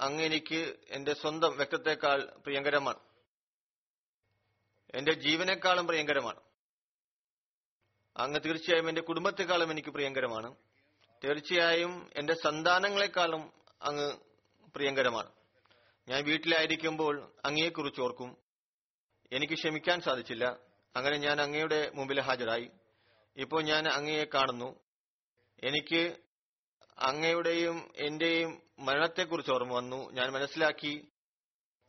അങ്ങ് എനിക്ക് എന്റെ സ്വന്തം വ്യക്തിത്വത്തെക്കാൾ പ്രിയങ്കരമാണ്, എന്റെ ജീവനേക്കാളും പ്രിയങ്കരമാണ്. അങ്ങ് തീർച്ചയായും എന്റെ കുടുംബത്തെക്കാളും എനിക്ക് പ്രിയങ്കരമാണ്. തീർച്ചയായും എന്റെ സന്താനങ്ങളെക്കാളും അങ്ങ് പ്രിയങ്കരമാണ്. ഞാൻ വീട്ടിലായിരിക്കുമ്പോൾ അങ്ങയെക്കുറിച്ച് ഓർക്കും. എനിക്ക് ക്ഷമിക്കാൻ സാധിച്ചില്ല. അങ്ങനെ ഞാൻ അങ്ങയുടെ മുമ്പിൽ ഹാജരായി. ഇപ്പോൾ ഞാൻ അങ്ങയെ കാണുന്നു. എനിക്ക് അങ്ങയുടെയും എന്റെയും മരണത്തെക്കുറിച്ച് ഓർമ്മ വന്നു. ഞാൻ മനസ്സിലാക്കി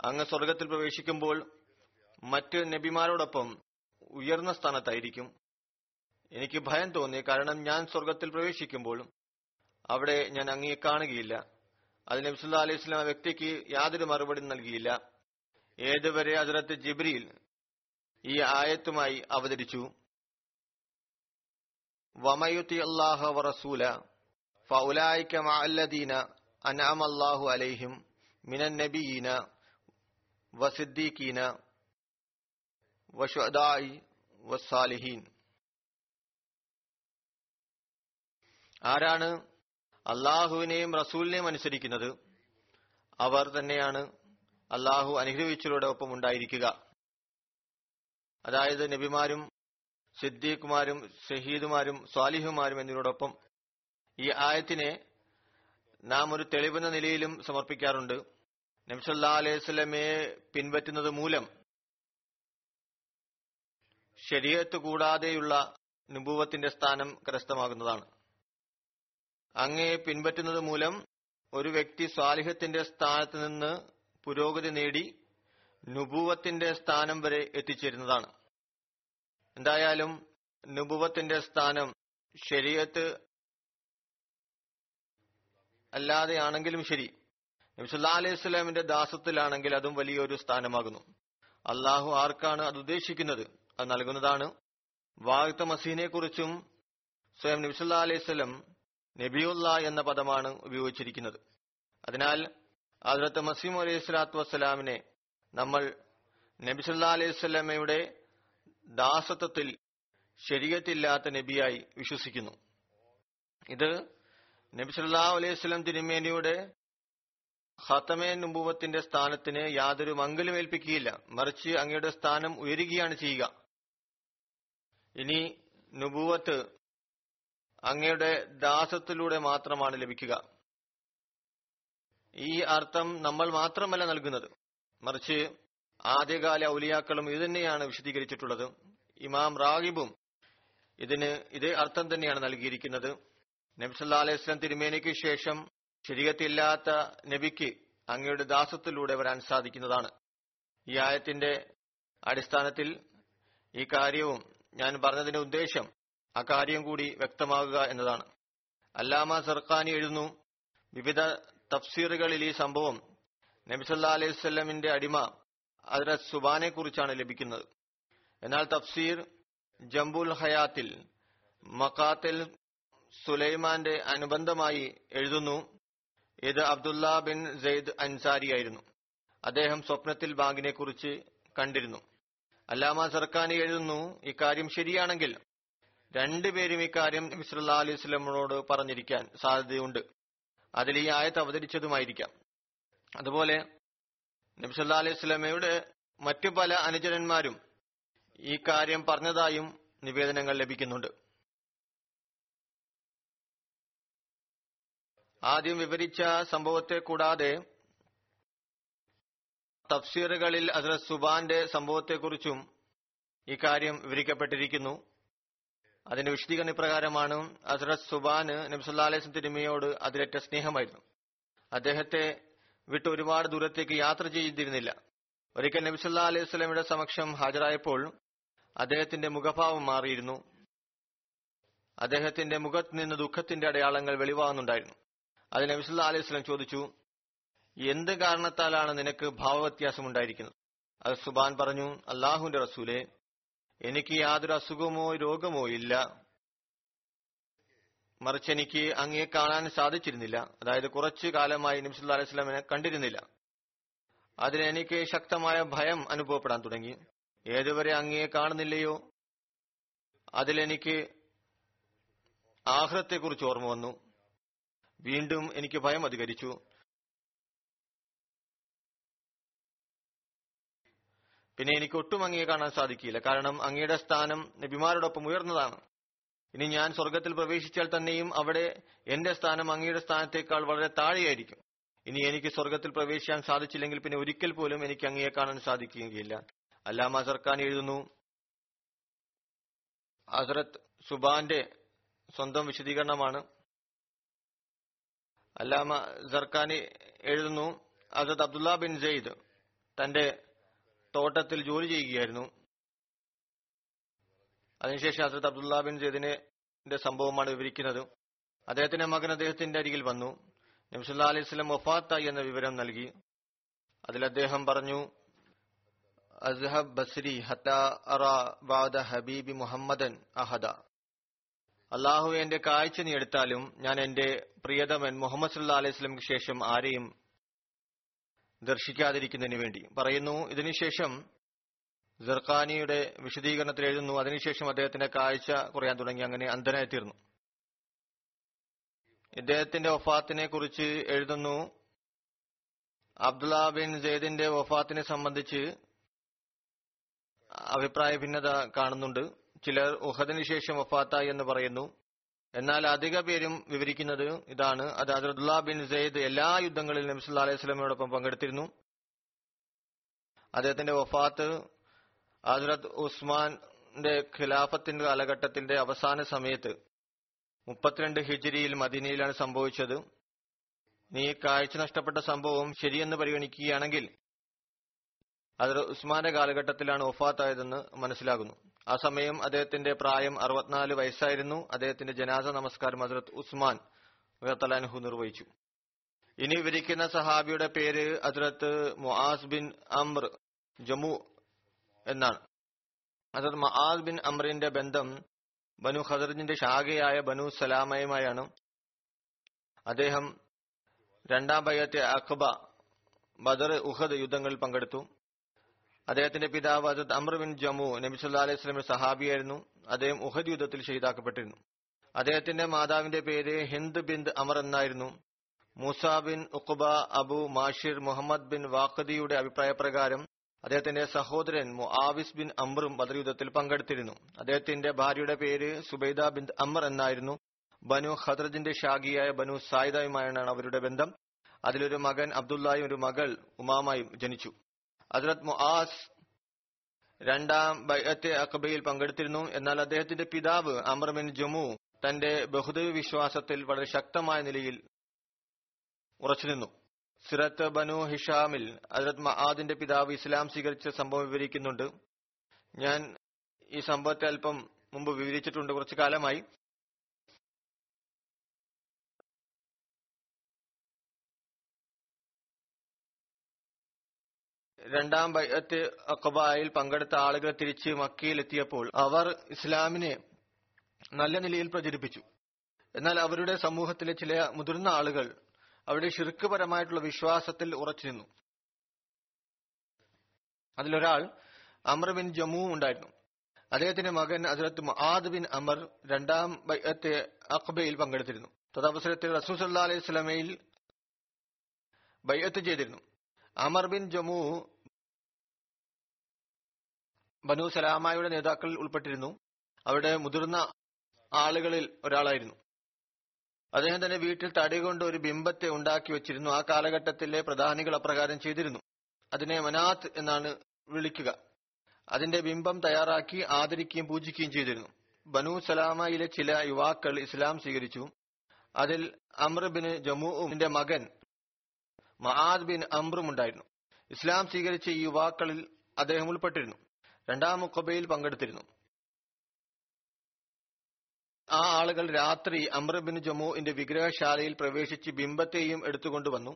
അങ്ങ് സ്വർഗത്തിൽ പ്രവേശിക്കുമ്പോൾ മറ്റ് നബിമാരോടൊപ്പം ഉയർന്ന സ്ഥാനത്തായിരിക്കും. എനിക്ക് ഭയം തോന്നി, കാരണം ഞാൻ സ്വർഗത്തിൽ പ്രവേശിക്കുമ്പോൾ അവിടെ ഞാൻ അങ്ങയെ കാണുകയില്ല. അതിന് നബി സല്ലല്ലാഹു അലൈഹി വസല്ലം വ്യക്തിക്ക് യാതൊരു മറുപടി നൽകിയില്ല. ഏതുവരെ ഹസ്രത്ത് ജിബ്രീൽ ഈ ആയത്തുമായി അവതരിച്ചു, വമയുതി അല്ലാഹ വറസൂല ഫഉലൈക മഅല്ലദീന അൻഅമ അല്ലാഹു അലൈഹിം മിനൻ നബിയീന വസിദ്ദീഖീന വശുഅദായി വസ്സാലിഹീൻ. ആരാണ് അള്ളാഹുവിനെയും റസൂലിനെയും അനുസരിക്കുന്നത് അവർ തന്നെയാണ് അള്ളാഹു അനുഗ്രഹിച്ചവരോടൊപ്പം ഉണ്ടായിരിക്കുക. അതായത് നബിമാരും സിദ്ദീഖുമാരും ഷഹീദുമാരും സ്വാലിഹുമാരും എന്നിവരോടൊപ്പം ഈ ആയത്തിനെ നാം ഒരു തെളിവെന്ന നിലയിലും സമർപ്പിക്കാറുണ്ട്. നബി സല്ലല്ലാഹു അലൈഹി വസല്ലമയെ പിൻപറ്റുന്നത് മൂലം ശരീഅത്ത് കൂടാതെയുള്ള നുബുവത്തിന്റെ സ്ഥാനം കരസ്ഥമാകുന്നതാണ്. അങ്ങയെ പിൻപറ്റുന്നത് മൂലം ഒരു വ്യക്തി സ്വാലിഹത്തിന്റെ സ്ഥാനത്ത് നിന്ന് പുരോഗതി നേടി നുബുവത്തിന്റെ സ്ഥാനം വരെ എത്തിച്ചേരുന്നതാണ്. എന്തായാലും നുബുവത്തിന്റെ സ്ഥാനം ശരീഅത്ത് അല്ലാതെയാണെങ്കിലും ശരി, നബി സല്ലല്ലാഹു അലൈഹി വസല്ലമയുടെ ദാസത്തിലാണെങ്കിൽ അതും വലിയൊരു സ്ഥാനമാകുന്നു. അള്ളാഹു ആർക്കാണ് അത് ഉദ്ദേശിക്കുന്നത് അത് നൽകുന്നതാണ്. വാഗ്ദത്ത മസീഹിനെ കുറിച്ചും സ്വയം നബി സല്ലല്ലാഹു അലൈഹി വസല്ലം നബിയുല്ലാഹ് എന്ന പദമാണ് ഉപയോഗിച്ചിരിക്കുന്നത്. അതിനാൽ ഹദ്റത്ത് മസീഹ് അലൈഹി സ്വലാത്തു വസ്സലാമിനെ നമ്മൾ നബി സല്ലല്ലാഹു അലൈഹി വസല്ലമയുടെ ദാസത്വത്തിൽ ശരീഅത്തില്ലാത്ത നബിയായി വിശ്വസിക്കുന്നു. ഇത് നബി സല്ലല്ലാഹു അലൈഹി വസല്ലം തിരുമേനിയുടെ ഖാതമെ നുബുവത്തിന്റെ സ്ഥാനത്തിന് യാതൊരു മംഗലമേൽപ്പിക്കുകയില്ല, മറിച്ച് അങ്ങയുടെ സ്ഥാനം ഉയരുകയാണ് ചെയ്യുക. ഇനി നുബുവത്ത് അങ്ങയുടെ ദാസത്തിലൂടെ മാത്രമാണ് ലഭിക്കുക. ഈ അർത്ഥം നമ്മൾ മാത്രമല്ല നൽകുന്നത്, മറിച്ച് ആദ്യകാല ഔലിയാക്കളും ഇത് തന്നെയാണ് വിശദീകരിച്ചിട്ടുള്ളത്. ഇമാം റാഗിബും ഇതിന് ഇതേ അർത്ഥം തന്നെയാണ് നൽകിയിരിക്കുന്നത്. നബി സല്ലല്ലാഹു അലൈഹി വസല്ലം തിരുമേനിക്ക് ശേഷം ശരീഅത്തില്ലാത്ത നബിക്ക് അങ്ങയുടെ ദാസത്തിലൂടെ വരാൻ സാധിക്കുന്നതാണ്. ഈ ആയത്തിന്റെ അടിസ്ഥാനത്തിൽ ഈ കാര്യവും ഞാൻ പറഞ്ഞതിന്റെ ഉദ്ദേശം അക്കാര്യം കൂടി വ്യക്തമാകുക എന്നതാണ്. അല്ലാമ സർഖാനി എഴുതുന്നു, വിവിധ തഫ്സീറുകളിൽ ഈ സംഭവം നബി സല്ലല്ലാഹു അലൈഹി വസല്ലമിന്റെ അടിമ ഹദ്റത്ത് സുബാനെ കുറിച്ചാണ് ലഭിക്കുന്നത്. എന്നാൽ തഫ്സീർ ജംബുൽ ഹയാത്തിൽ മഖാത്തിൽ സുലൈമാന്റെ അനുബന്ധമായി എഴുതുന്നു, ഇത് അബ്ദുല്ല ബിൻ സെയ്ദ് അൻസാരിയായിരുന്നു, അദ്ദേഹം സ്വപ്നത്തിൽ ബാങ്കിനെ കുറിച്ച് കണ്ടിരുന്നു. അല്ലാമ സർക്കാനി എഴുതുന്നു, ഇക്കാര്യം ശരിയാണെങ്കിൽ രണ്ടുപേരും ഇക്കാര്യം നബി സല്ലല്ലാഹു അലൈഹി വസല്ലമയോട് പറഞ്ഞിരിക്കാൻ സാധ്യതയുണ്ട്, അതിൽ ഈ ആയത്ത് അവതരിച്ചതുമായിരിക്കാം. അതുപോലെ നബി സല്ലല്ലാഹു അലൈഹി വസല്ലമയുടെ മറ്റു പല അനുചരന്മാരും ഈ കാര്യം പറഞ്ഞതായും നിവേദനങ്ങൾ ലഭിക്കുന്നുണ്ട്. ആദ്യം വിവരിച്ച സംഭവത്തെ കൂടാതെ തഫ്സീറുകളിൽ ഹദ്റത്ത് സുബാന്റെ സംഭവത്തെക്കുറിച്ചും ഇക്കാര്യം വിവരിക്കപ്പെട്ടിരിക്കുന്നു. അതിന്റെ വിശദീകരണ പ്രകാരമാണ് ഹദ്റത്ത് സുബാന് നബി സല്ലല്ലാഹു അലൈഹി വസല്ലം തിരുമേനിയോട് അതിരറ്റ സ്നേഹമായിരുന്നു. അദ്ദേഹത്തെ വിട്ട് ഒരുപാട് ദൂരത്തേക്ക് യാത്ര ചെയ്തിരുന്നില്ല. ഒരിക്കൽ നബി സല്ലല്ലാഹു അലൈഹി വസല്ലമയുടെ സമക്ഷം ഹാജരായപ്പോൾ അദ്ദേഹത്തിന്റെ മുഖഭാവം മാറിയിരുന്നു. അദ്ദേഹത്തിന്റെ മുഖത്ത് നിന്ന് ദുഃഖത്തിന്റെ അടയാളങ്ങൾ വെളിവാകുന്നുണ്ടായിരുന്നു. അത് നബി സല്ലല്ലാഹു അലൈഹി വസല്ലം ചോദിച്ചു, എന്ത് കാരണത്താലാണ് നിനക്ക് ഭാവവ്യത്യാസം ഉണ്ടായിരിക്കുന്നത്? അത് സുബാൻ പറഞ്ഞു, അല്ലാഹുവിന്റെ റസൂലെ, എനിക്ക് യാതൊരു അസുഖമോ രോഗമോ ഇല്ല, മറിച്ച് എനിക്ക് അങ്ങയെ കാണാൻ സാധിച്ചിരുന്നില്ല. അതായത് കുറച്ചു കാലമായി നബി സല്ലല്ലാഹു അലൈഹി വസല്ലമയെ കണ്ടിരുന്നില്ല. അതിലെനിക്ക് ശക്തമായ ഭയം അനുഭവപ്പെടാൻ തുടങ്ങി. ഏതുവരെ അങ്ങയെ കാണുന്നില്ലയോ അതിലെനിക്ക് ആഖിറത്തെക്കുറിച്ച് ഓർമ്മ വന്നു. വീണ്ടും എനിക്ക് ഭയം അധികരിച്ചു. പിന്നെ എനിക്ക് ഒട്ടും അങ്ങയെ കാണാൻ സാധിക്കില്ല, കാരണം അങ്ങയുടെ സ്ഥാനം നബിമാരോടൊപ്പം ഉയർന്നതാണ്. ഇനി ഞാൻ സ്വർഗത്തിൽ പ്രവേശിച്ചാൽ തന്നെയും അവിടെ എന്റെ സ്ഥാനം അങ്ങയുടെ സ്ഥാനത്തേക്കാൾ വളരെ താഴെയായിരിക്കും. ഇനി എനിക്ക് സ്വർഗത്തിൽ പ്രവേശിക്കാൻ സാധിച്ചില്ലെങ്കിൽ പിന്നെ ഒരിക്കൽ പോലും എനിക്ക് അങ്ങയെ കാണാൻ സാധിക്കുകയില്ല. അല്ലാമ സർക്കാനി എഴുതുന്നു, ഹസ്രത്ത് സുബാന്റെ സ്വന്തം വിശദീകരണമാണ്. അല്ലാമ സർക്കാനി എഴുതുന്നു, ഹസ്രത്ത് അബ്ദുല്ല ബിൻ സെയ്ദ് തന്റെ തോട്ടത്തിൽ ജോലി ചെയ്യുകയായിരുന്നു. അതിനുശേഷം ഹസ്രത്ത് അബ്ദുല്ല ബിൻ സെയ്ദിന്റെ സംഭവമാണ് വിവരിക്കുന്നത്. അദ്ദേഹത്തിന്റെ മകൻ അദ്ദേഹത്തിന്റെ അരികിൽ വന്നു. നബി സല്ലല്ലാഹു അലൈഹി വസല്ലം വഫാത്തായി എന്ന വിവരം നൽകി. അതിൽ അദ്ദേഹം പറഞ്ഞു, അസ്ഹബ് ബസ്രി ഹത്താ അറാ ബഅദ ഹബീബി മുഹമ്മദൻ അഹദ. അല്ലാഹു എന്റെ കാഴ്ച നീ എടുത്താലും ഞാൻ എന്റെ പ്രിയതമൻ മുഹമ്മദ് സല്ലല്ലാഹു അലൈഹി വസല്ലമക്ക് ശേഷം ആരെയും ദർശിക്കാതിരിക്കുന്നതിന് വേണ്ടി പറയുന്നു. ഇതിനുശേഷം ജർഖാനിയുടെ വിശദീകരണത്തിൽ എഴുതുന്നു, അതിനുശേഷം അദ്ദേഹത്തിന്റെ കാഴ്ച കുറയാൻ തുടങ്ങി, അങ്ങനെ അന്ധനായിത്തീർന്നു. ഇദ്ദേഹത്തിന്റെ വഫാത്തിനെ കുറിച്ച് എഴുതുന്നു, അബ്ദുല്ല ബിൻ സെയ്ദിന്റെ വഫാത്തിനെ സംബന്ധിച്ച് അഭിപ്രായ ഭിന്നത കാണുന്നുണ്ട്. ചിലർ ഉഹദിന് ശേഷം വഫാത്തായി എന്ന് പറയുന്നു. എന്നാൽ അധിക പേരും വിവരിക്കുന്നത് ഇതാണ്, അത് അബ്ദുല്ല ബിൻ സെയ്ദ് എല്ലാ യുദ്ധങ്ങളിലും നബി സല്ലല്ലാഹു അലൈഹി വസല്ലമയോടൊപ്പം പങ്കെടുത്തിരുന്നു. അദ്ദേഹത്തിന്റെ വഫാത്ത് ഹസ്രത്ത് ഉസ്മാന്റെ ഖിലാഫത്തിന്റെ കാലഘട്ടത്തിന്റെ അവസാന സമയത്ത് 32 ഹിജിരിയിൽ മദീനയിലാണ് സംഭവിച്ചത്. ഈ കാഴ്ച നഷ്ടപ്പെട്ട സംഭവം ശരിയെന്ന് പരിഗണിക്കുകയാണെങ്കിൽ ഹസ്രത്ത് ഉസ്മാന്റെ കാലഘട്ടത്തിലാണ് വഫാത്തായതെന്ന് മനസ്സിലാകുന്നു. ആ സമയം അദ്ദേഹത്തിന്റെ പ്രായം 64 വയസ്സായിരുന്നു. അദ്ദേഹത്തിന്റെ ജനാസ നമസ്കാരം ഹസ്രത്ത് ഉസ്മാൻ റളിയല്ലാഹു അൻഹു നിർവഹിച്ചു. ഇനി വിവരിക്കുന്ന സഹാബിയുടെ പേര് ഹസ്രത്ത് മുആസ് ബിൻ അംർ ജമു എന്നാണ്. ഹസ്രത്ത് മുആസ് ബിൻ അംറിന്റെ ബന്ധം ബനു ഖദർജിന്റെ ശാഖയായ ബനു സലാമയുമായാണ്. അദ്ദേഹം രണ്ടാം ബൈഅത്തെ അഖബ, ബദർ, ഉഹദ് യുദ്ധങ്ങളിൽ പങ്കെടുത്തു. അദ്ദേഹത്തിന്റെ പിതാവ് ഹസ്രത്ത് അംർ ബിൻ ജമു നബി സല്ലല്ലാഹു അലൈഹി വസല്ലം സഹാബിയായിരുന്നു. അദ്ദേഹം ഉഹദ് യുദ്ധത്തിൽ ഷഹീദാക്കപ്പെട്ടിരുന്നു. അദ്ദേഹത്തിന്റെ മാതാവിന്റെ പേര് ഹിന്ദ് ബിൻത് അമർ എന്നായിരുന്നു. മൂസ ബിൻ ഉഖബ അബു മാഷിർ മുഹമ്മദ് ബിൻ വാഖദിയുടെ അഭിപ്രായ പ്രകാരം അദ്ദേഹത്തിന്റെ സഹോദരൻ മുആവിസ് ബിൻ അംറും ബദർ യുദ്ധത്തിൽ പങ്കെടുത്തിരുന്നു. അദ്ദേഹത്തിന്റെ ഭാര്യയുടെ പേര് സുബൈദ ബിൻ അംർ എന്നായിരുന്നു. ബനു ഖദർജിന്റെ ശാഖിയായ ബനു സായിദയുമായാണ് അവരുടെ ബന്ധം. അതിലൊരു മകൻ അബ്ദുല്ലായും ഒരു മകൾ ഉമാമയും ജനിച്ചു. ഹസ്രത്ത് മുആസ് രണ്ടാം ബൈഅത്തെ അഖബയിൽ പങ്കെടുത്തിരുന്നു. എന്നാൽ അദ്ദേഹത്തിന്റെ പിതാവ് അംർ ബിൻ ജമു തന്റെ ബഹുദ് വിശ്വാസത്തിൽ വളരെ ശക്തമായ നിലയിൽ ഉറച്ചുനിന്നു. സിറത്ത് ബനു ഹിഷാമിൽ ഹസ്രത്ത് മആദിന്റെ പിതാവ് ഇസ്ലാം സ്വീകരിച്ച സംഭവം വിവരിക്കുന്നുണ്ട്. ഞാൻ ഈ സംഭവത്തെ അല്പം മുമ്പ് വിവരിച്ചിട്ടുണ്ട്, കുറച്ചു കാലമായി. രണ്ടാം ബൈഅത്ത് അഖബയിൽ പങ്കെടുത്ത ആളുകൾ തിരിച്ച് മക്കയിലെത്തിയപ്പോൾ അവർ ഇസ്ലാമിനെ നല്ല നിലയിൽ പ്രചരിപ്പിച്ചു. എന്നാൽ അവരുടെ സമൂഹത്തിലെ ചില മുതിർന്ന ആളുകൾ അവിടെ ശിർക്ക് പരമായിട്ടുള്ള വിശ്വാസത്തിൽ ഉറച്ചു നിന്നു. അതിലൊരാൾ അംർ ബിൻ ജമു ഉണ്ടായിരുന്നു. അദ്ദേഹത്തിന്റെ മകൻ ഹസ്രത്ത് മുആദ് ബിൻ അമർ രണ്ടാം ബൈഅത്ത് അഖബയിൽ പങ്കെടുത്തിരുന്നു. തദവസരത്തിൽ റസൂൽ സല്ലല്ലാഹു അലൈഹി വസല്ലമയിൽ ബൈഅത്ത് ചെയ്തിരുന്നു. അമർ ബിൻ ജമു ബനു സലാമയുടെ നേതാക്കളിൽ ഉൾപ്പെട്ടിരുന്നു. അവിടെ മുതിർന്ന ആളുകളിൽ ഒരാളായിരുന്നു. അദ്ദേഹം തന്റെ വീട്ടിൽ തടി കൊണ്ട് ഒരു ബിംബത്തെ ഉണ്ടാക്കി വെച്ചിരുന്നു. ആ കാലഘട്ടത്തിലെ പ്രധാനികൾ അപ്രകാരം ചെയ്തിരുന്നു. അതിനെ മനാത്ത് എന്നാണ് വിളിക്കുക. അതിന്റെ ബിംബം തയ്യാറാക്കി ആദരിക്കുകയും പൂജിക്കുകയും ചെയ്തിരുന്നു. ബനു സലാമയിലെ ചില യുവാക്കൾ ഇസ്ലാം സ്വീകരിച്ചു. അതിൽ അംർ ബിൻ ജമുവിന്റെ മകൻ മആദ് ബിൻ അംറും ഉണ്ടായിരുന്നു. ഇസ്ലാം സ്വീകരിച്ച ഈ യുവാക്കളിൽ അദ്ദേഹം ഉൾപ്പെട്ടിരുന്നു. രണ്ടാം ഉഖബയിൽ പങ്കെടുത്തിരുന്നു. ആ ആളുകൾ രാത്രി അംർ ബിൻ ജമുവിന്റെ വിഗ്രഹശാലയിൽ പ്രവേശിച്ച് ബിംബത്തെയും എടുത്തുകൊണ്ടുവന്നു.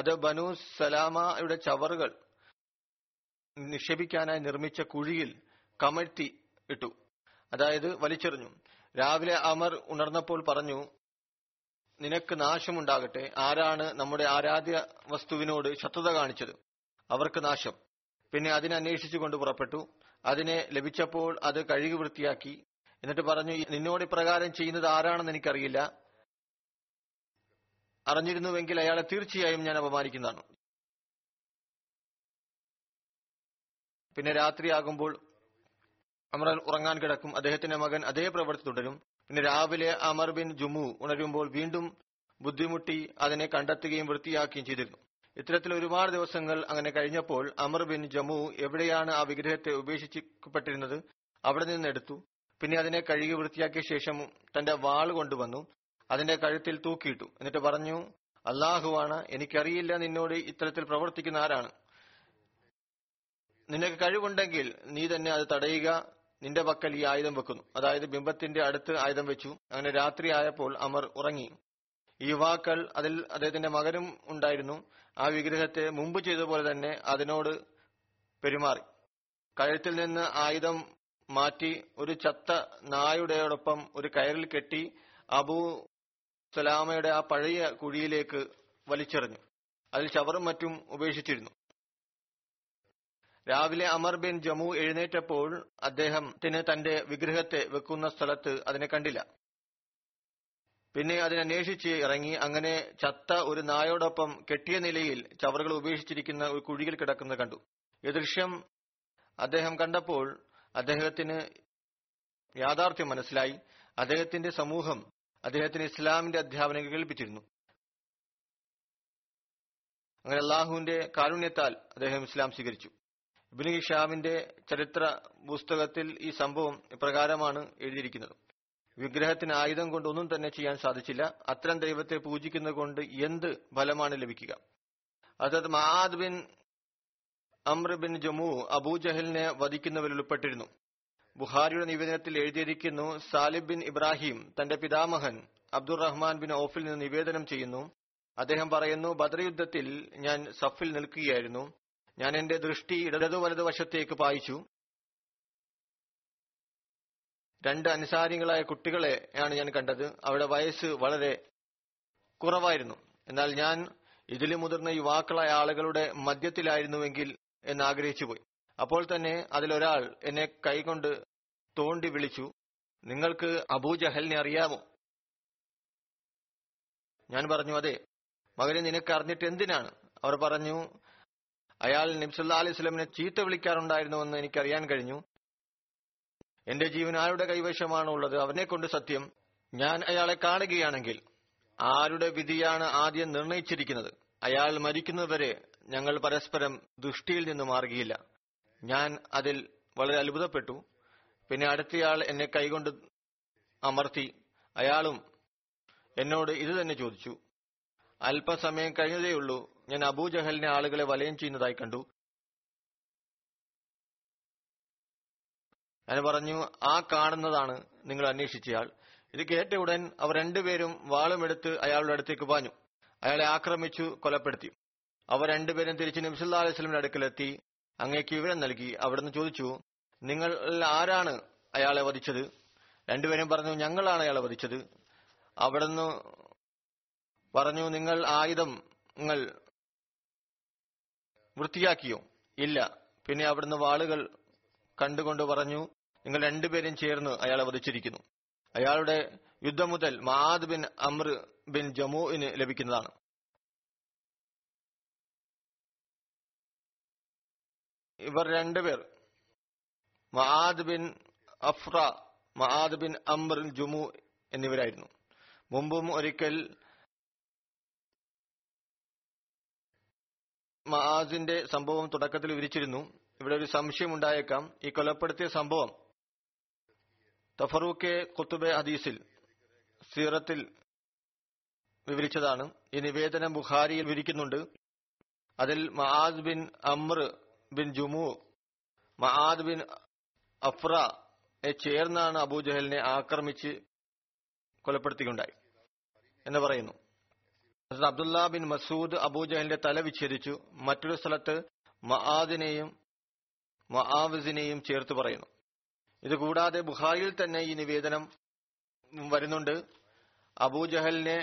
അത് ബനു സലാമയുടെ ചവറുകൾ നിക്ഷേപിക്കാനായി നിർമ്മിച്ച കുഴിയിൽ കമഴ്ത്തി ഇട്ടു, അതായത് വലിച്ചെറിഞ്ഞു. രാവിലെ അമർ ഉണർന്നപ്പോൾ പറഞ്ഞു, നിനക്ക് നാശമുണ്ടാകട്ടെ, ആരാണ് നമ്മുടെ ആരാധ്യ വസ്തുവിനോട് ശത്രുത കാണിച്ചത്? അവർക്ക് നാശം. പിന്നെ അതിനന്വേഷിച്ചു കൊണ്ട് പുറപ്പെട്ടു. അതിനെ ലഭിച്ചപ്പോൾ അത് കഴുകി വൃത്തിയാക്കി. എന്നിട്ട് പറഞ്ഞു, നിന്നോട് ഇപ്രകാരം ചെയ്യുന്നത് ആരാണെന്ന് എനിക്കറിയില്ല. അറിഞ്ഞിരുന്നുവെങ്കിൽ അയാളെ തീർച്ചയായും ഞാൻ അപമാനിക്കുന്നതാണ്. പിന്നെ രാത്രിയാകുമ്പോൾ അമർ ഉറങ്ങാൻ കിടക്കും. അദ്ദേഹത്തിന്റെ മകൻ അതേ പ്രവൃത്തി തുടരും. പിന്നെ രാവിലെ അമർ ബിൻ ജമു ഉണരുമ്പോൾ വീണ്ടും ബുദ്ധിമുട്ടി അതിനെ കണ്ടെത്തുകയും വൃത്തിയാക്കുകയും ചെയ്തിരുന്നു. ഇത്തരത്തിൽ ഒരുപാട് ദിവസങ്ങൾ അങ്ങനെ കഴിഞ്ഞപ്പോൾ അമർ ബിൻ ജമു എവിടെയാണ് ആ വിഗ്രഹത്തെ ഉപേക്ഷിക്കപ്പെട്ടിരുന്നത് അവിടെ നിന്നെടുത്തു. പിന്നെ അതിനെ കഴുകി വൃത്തിയാക്കിയ ശേഷം തന്റെ വാൾ കൊണ്ടുവന്നു അതിന്റെ കഴുത്തിൽ തൂക്കിയിട്ടു. എന്നിട്ട് പറഞ്ഞു, അല്ലാഹുവാണ്, എനിക്കറിയില്ല നിന്നോട് ഇത്തരത്തിൽ പ്രവർത്തിക്കുന്ന ആരാണ്. നിനക്ക് കഴിവുണ്ടെങ്കിൽ നീ തന്നെ അത് തടയുക. നിന്റെ പക്കൽ ഈ ആയുധം വെക്കുന്നു. അതായത് ബിംബത്തിന്റെ അടുത്ത് ആയുധം വെച്ചു. അങ്ങനെ രാത്രി ആയപ്പോൾ അമർ ഉറങ്ങി. ഈ യുവാക്കൾ, അതിൽ അദ്ദേഹത്തിന്റെ മകനും ഉണ്ടായിരുന്നു, ആ വിഗ്രഹത്തെ മുമ്പ് ചെയ്തപോലെ തന്നെ അതിനോട് പെരുമാറി. കഴുത്തിൽ നിന്ന് ആയുധം മാറ്റി ഒരു ചത്ത നായുടെയോടൊപ്പം ഒരു കയറിൽ കെട്ടി അബൂ സലാമയുടെ ആ പഴയ കുഴിയിലേക്ക് വലിച്ചെറിഞ്ഞു. അതിൽ ചവറും മറ്റും ഉപേക്ഷിച്ചിരുന്നു. രാവിലെ അമർ ബിൻ ജമു എഴുന്നേറ്റപ്പോൾ അദ്ദേഹത്തിന് തന്റെ വിഗ്രഹത്തെ വെക്കുന്ന സ്ഥലത്ത് അതിനെ കണ്ടില്ല. പിന്നെ അതിനന്വേഷിച്ച് ഇറങ്ങി അങ്ങനെ ചത്ത ഒരു നായോടൊപ്പം കെട്ടിയ നിലയിൽ ചവറുകൾ ഉപേക്ഷിച്ചിരിക്കുന്ന ഒരു കുഴിയിൽ കിടക്കുന്നത് കണ്ടു. ഈ ദൃശ്യം അദ്ദേഹം കണ്ടപ്പോൾ അദ്ദേഹത്തിന് യാഥാർത്ഥ്യം മനസ്സിലായി. അദ്ദേഹത്തിന്റെ സമൂഹം അദ്ദേഹത്തിന് ഇസ്ലാമിന്റെ അധ്യാപനം കേൾപ്പിച്ചിരുന്നു. അങ്ങനെ അള്ളാഹുവിന്റെ കാരുണ്യത്താൽ അദ്ദേഹം ഇസ്ലാം സ്വീകരിച്ചു. ഇബ്നു ഹിഷാമിന്റെ ചരിത്ര പുസ്തകത്തിൽ ഈ സംഭവം ഇപ്രകാരമാണ് എഴുതിയിരിക്കുന്നത്: വിഗ്രഹത്തിന് ആയുധം കൊണ്ടൊന്നും തന്നെ ചെയ്യാൻ സാധിച്ചില്ല. അത്തരം ദൈവത്തെ പൂജിക്കുന്നത് കൊണ്ട് എന്ത് ഫലമാണ് ലഭിക്കുക? അതത് മആദ് ബിൻ അംർ ബിൻ ജമു അബൂജഹലിനെ വധിക്കുന്നവരിൽ ഉൾപ്പെട്ടിരുന്നു. ബുഖാരിയുടെ നിവേദനത്തിൽ എഴുതിയിരിക്കുന്നു, സാലിബ് ബിൻ ഇബ്രാഹിം തന്റെ പിതാമഹൻ അബ്ദുറഹ്മാൻ ബിൻ ഔഫിൽ നിന്ന് നിവേദനം ചെയ്യുന്നു. അദ്ദേഹം പറയുന്നു, ബദർ യുദ്ധത്തിൽ ഞാൻ സഫിൽ നിൽക്കുകയായിരുന്നു. ഞാൻ എന്റെ ദൃഷ്ടി ഇടതു വലതു വശത്തേക്ക് പായിച്ചു. രണ്ട് അൻസാരികളായ കുട്ടികളെയാണ് ഞാൻ കണ്ടത്. അവരുടെ വയസ്സ് വളരെ കുറവായിരുന്നു. എന്നാൽ ഞാൻ ഇതിലും മുതിർന്ന യുവാക്കളായ ആളുകളുടെ മധ്യത്തിലായിരുന്നുവെങ്കിൽ എന്നാഗ്രഹിച്ചു പോയി. അപ്പോൾ തന്നെ അതിലൊരാൾ എന്നെ കൈകൊണ്ട് തോണ്ടി വിളിച്ചു, നിങ്ങൾക്ക് അബൂജഹലിനെ അറിയാമോ? ഞാൻ പറഞ്ഞു, അതെ. മകനെ, നിനക്ക് അറിഞ്ഞിട്ട് എന്തിനാണ്? അവർ പറഞ്ഞു, അയാൾ നബി സല്ലല്ലാഹു അലൈഹി വസല്ലമയെ ചീത്ത വിളിക്കാറുണ്ടായിരുന്നുവെന്ന് എനിക്കറിയാൻ കഴിഞ്ഞു. എന്റെ ജീവൻ ആരുടെ കൈവശമാണോ ഉള്ളത് അവനെ കൊണ്ട് സത്യം, ഞാൻ അയാളെ കാണുകയാണെങ്കിൽ ആരുടെ വിധിയാണ് ആദ്യം നിർണയിച്ചിരിക്കുന്നത്? അയാൾ മരിക്കുന്നതുവരെ ഞങ്ങൾ പരസ്പരം ദൃഷ്ടിയിൽ നിന്ന് മാറുകയില്ല. ഞാൻ അതിൽ വളരെ അത്ഭുതപ്പെട്ടു. പിന്നെ അടുത്തയാൾ എന്നെ കൈകൊണ്ട് അമർത്തി. അയാളും എന്നോട് ഇത് തന്നെ ചോദിച്ചു. അല്പസമയം കഴിഞ്ഞതേയുള്ളൂ, ഞാൻ അബൂജഹലിനെ ആളുകളെ വലയം ചെയ്യുന്നതായി കണ്ടു. ഞാൻ പറഞ്ഞു, ആ കാണുന്നതാണ് നിങ്ങൾ അന്വേഷിച്ചയാൾ. ഇത് കേട്ട ഉടൻ അവർ രണ്ടുപേരും വാളുമെടുത്ത് അയാളുടെ അടുത്തേക്ക് പാഞ്ഞു. അയാളെ ആക്രമിച്ചു കൊലപ്പെടുത്തി. അവർ രണ്ടുപേരും തിരിച്ച് നബി സല്ലല്ലാഹു അലൈഹി വസല്ലമയുടെ അടുക്കലെത്തി അങ്ങേക്ക് വിവരം നൽകി. അവിടുന്ന് ചോദിച്ചു, നിങ്ങൾ ആരാണ് അയാളെ വധിച്ചത്? രണ്ടുപേരും പറഞ്ഞു, ഞങ്ങളാണ് അയാളെ വധിച്ചത്. അവിടുന്ന് പറഞ്ഞു, നിങ്ങൾ ആയുധങ്ങൾ വൃത്തിയാക്കിയോ? ഇല്ല. പിന്നെ അവിടുന്ന് വാളുകൾ കണ്ടുകൊണ്ട് പറഞ്ഞു, നിങ്ങൾ രണ്ടുപേരും ചേർന്ന് അയാളെ വധിച്ചിരിക്കുന്നു. അയാളുടെ യുദ്ധം മുതൽ മആദ് ബിൻ അംർ ബിൻ ജമുഇന് ലഭിക്കുന്നതാണ്. ഇവർ രണ്ടുപേർ മആദ് ബിൻ അഫ്റ, മആദ് ബിൻ അംർ ജുമു എന്നിവരായിരുന്നു. മുമ്പും ഒരിക്കൽ മആദിന്റെ സംഭവം തുടക്കത്തിൽ വിവരിച്ചിരുന്നു. ഇവിടെ ഒരു സംശയം ഉണ്ടായേക്കാം. ഈ കൊലപ്പെടുത്തിയ സംഭവം തഫറൂഖെ ഖുത്ബെ ഹദീസിൽ സീറത്തിൽ വിവരിച്ചതാണ്. ഈ നിവേദനം ബുഖാരിയിൽ വിവരിക്കുന്നുണ്ട്. അതിൽ Muadh bin Amr bin ജുമു, Muadh bin അഫ്റ ചേർന്നാണ് അബൂജഹലിനെ ആക്രമിച്ച് കൊലപ്പെടുത്തിയുണ്ടായി എന്ന് പറയുന്നു. അബ്ദുല്ലാ ബിൻ മസൂദ് അബൂജഹലിന്റെ തല വിച്ഛേദിച്ചു. മറ്റൊരു സ്ഥലത്ത് മആദിനെയും മആവിസിനെയും ചേർത്ത് പറയുന്നു. ഇതുകൂടാതെ ബുഖാരിയിൽ തന്നെ ഈ നിവേദനം വരുന്നുണ്ട്. അബൂജഹലിനെ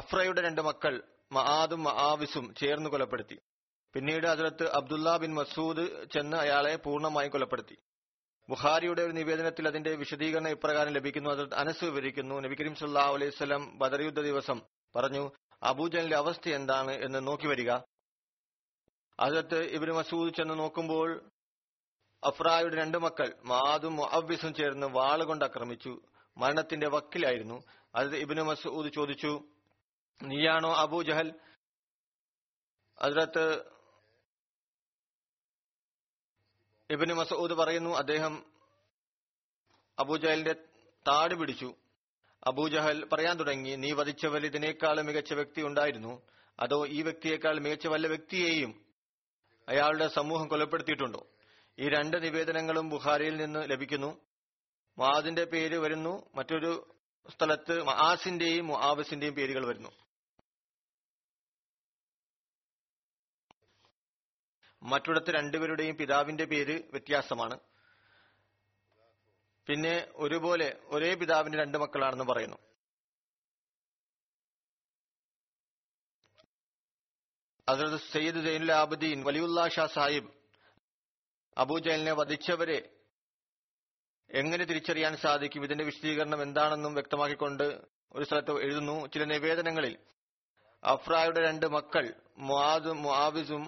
അഫ്രയുടെ രണ്ട് മക്കൾ മആദും മആവിസും ചേർന്ന് കൊലപ്പെടുത്തി. പിന്നീട് ഹദ്റത്ത് അബ്ദുല്ലാ ബിൻ മസൂദ് ചെന്ന് അയാളെ പൂർണ്ണമായി കൊലപ്പെടുത്തി. ബുഖാരിയുടെ ഒരു നിവേദനത്തിൽ അതിന്റെ വിശദീകരണം ഇപ്രകാരം ലഭിക്കുന്നു. ഹദ്റത്ത് അനസ് വിവരിക്കുന്നു, നബി കരീം സല്ലല്ലാഹു അലൈഹി വസല്ലം ബദർ യുദ്ധ ദിവസം പറഞ്ഞു, അബൂജഹലിന്റെ അവസ്ഥ എന്താണ് എന്ന് നോക്കി വരിക. ഹദ്റത്ത് ഇബ്നു മസൂദ് ചെന്ന് നോക്കുമ്പോൾ അഫ്രായുടെ രണ്ട് മക്കൾ മആദും മഅവിസും ചേർന്ന് വാളുകൊണ്ട് ആക്രമിച്ചു. മരണത്തിന്റെ വക്കിലായിരുന്നു. ഹദ്റത്ത് ഇബ്നു മസൂദ് ചോദിച്ചു, നീയാണോ അബൂജഹൽ? ഹദ്റത്ത് ഇബ്നു മസഊദ് പറയുന്നു, അദ്ദേഹം അബൂജഹലിന്റെ താടി പിടിച്ചു. അബൂജഹൽ പറയാൻ തുടങ്ങി, നീ വധിച്ചവൽ ഇതിനേക്കാളും മികച്ച വ്യക്തി ഉണ്ടായിരുന്നു. അതോ ഈ വ്യക്തിയേക്കാൾ മികച്ച വല്ല വ്യക്തിയെയും അയാളുടെ സമൂഹം കൊലപ്പെടുത്തിയിട്ടുണ്ടോ? ഈ രണ്ട് നിവേദനങ്ങളും ബുഖാരിയിൽ നിന്ന് ലഭിക്കുന്നു. മആദിന്റെ പേര് വരുന്നു. മറ്റൊരു സ്ഥലത്ത് മആസിന്റെയും മുആവിസിന്റെയും പേരുകൾ വരുന്നു. മറ്റൊരിടത്ത് രണ്ടുപേരുടെയും പിതാവിന്റെ പേര് വ്യത്യാസമാണ്. പിന്നെ ഒരുപോലെ ഒരേ പിതാവിന്റെ രണ്ട് മക്കളാണെന്ന് പറയുന്നു. ഹസ്രത്ത് സയ്യിദ് സൈനുൽ ആബിദീൻ വലിയുള്ള ഷാ സാഹിബ് അബൂജഹലിനെ വധിച്ചവരെ എങ്ങനെ തിരിച്ചറിയാൻ സാധിക്കും, ഇതിന്റെ വിശദീകരണം എന്താണെന്നും വ്യക്തമാക്കിക്കൊണ്ട് ഒരു സ്ഥലത്ത് എഴുതുന്നു. ചില നിവേദനങ്ങളിൽ അഫ്രായുടെ രണ്ട് മക്കൾ മുആദും മുആവിസും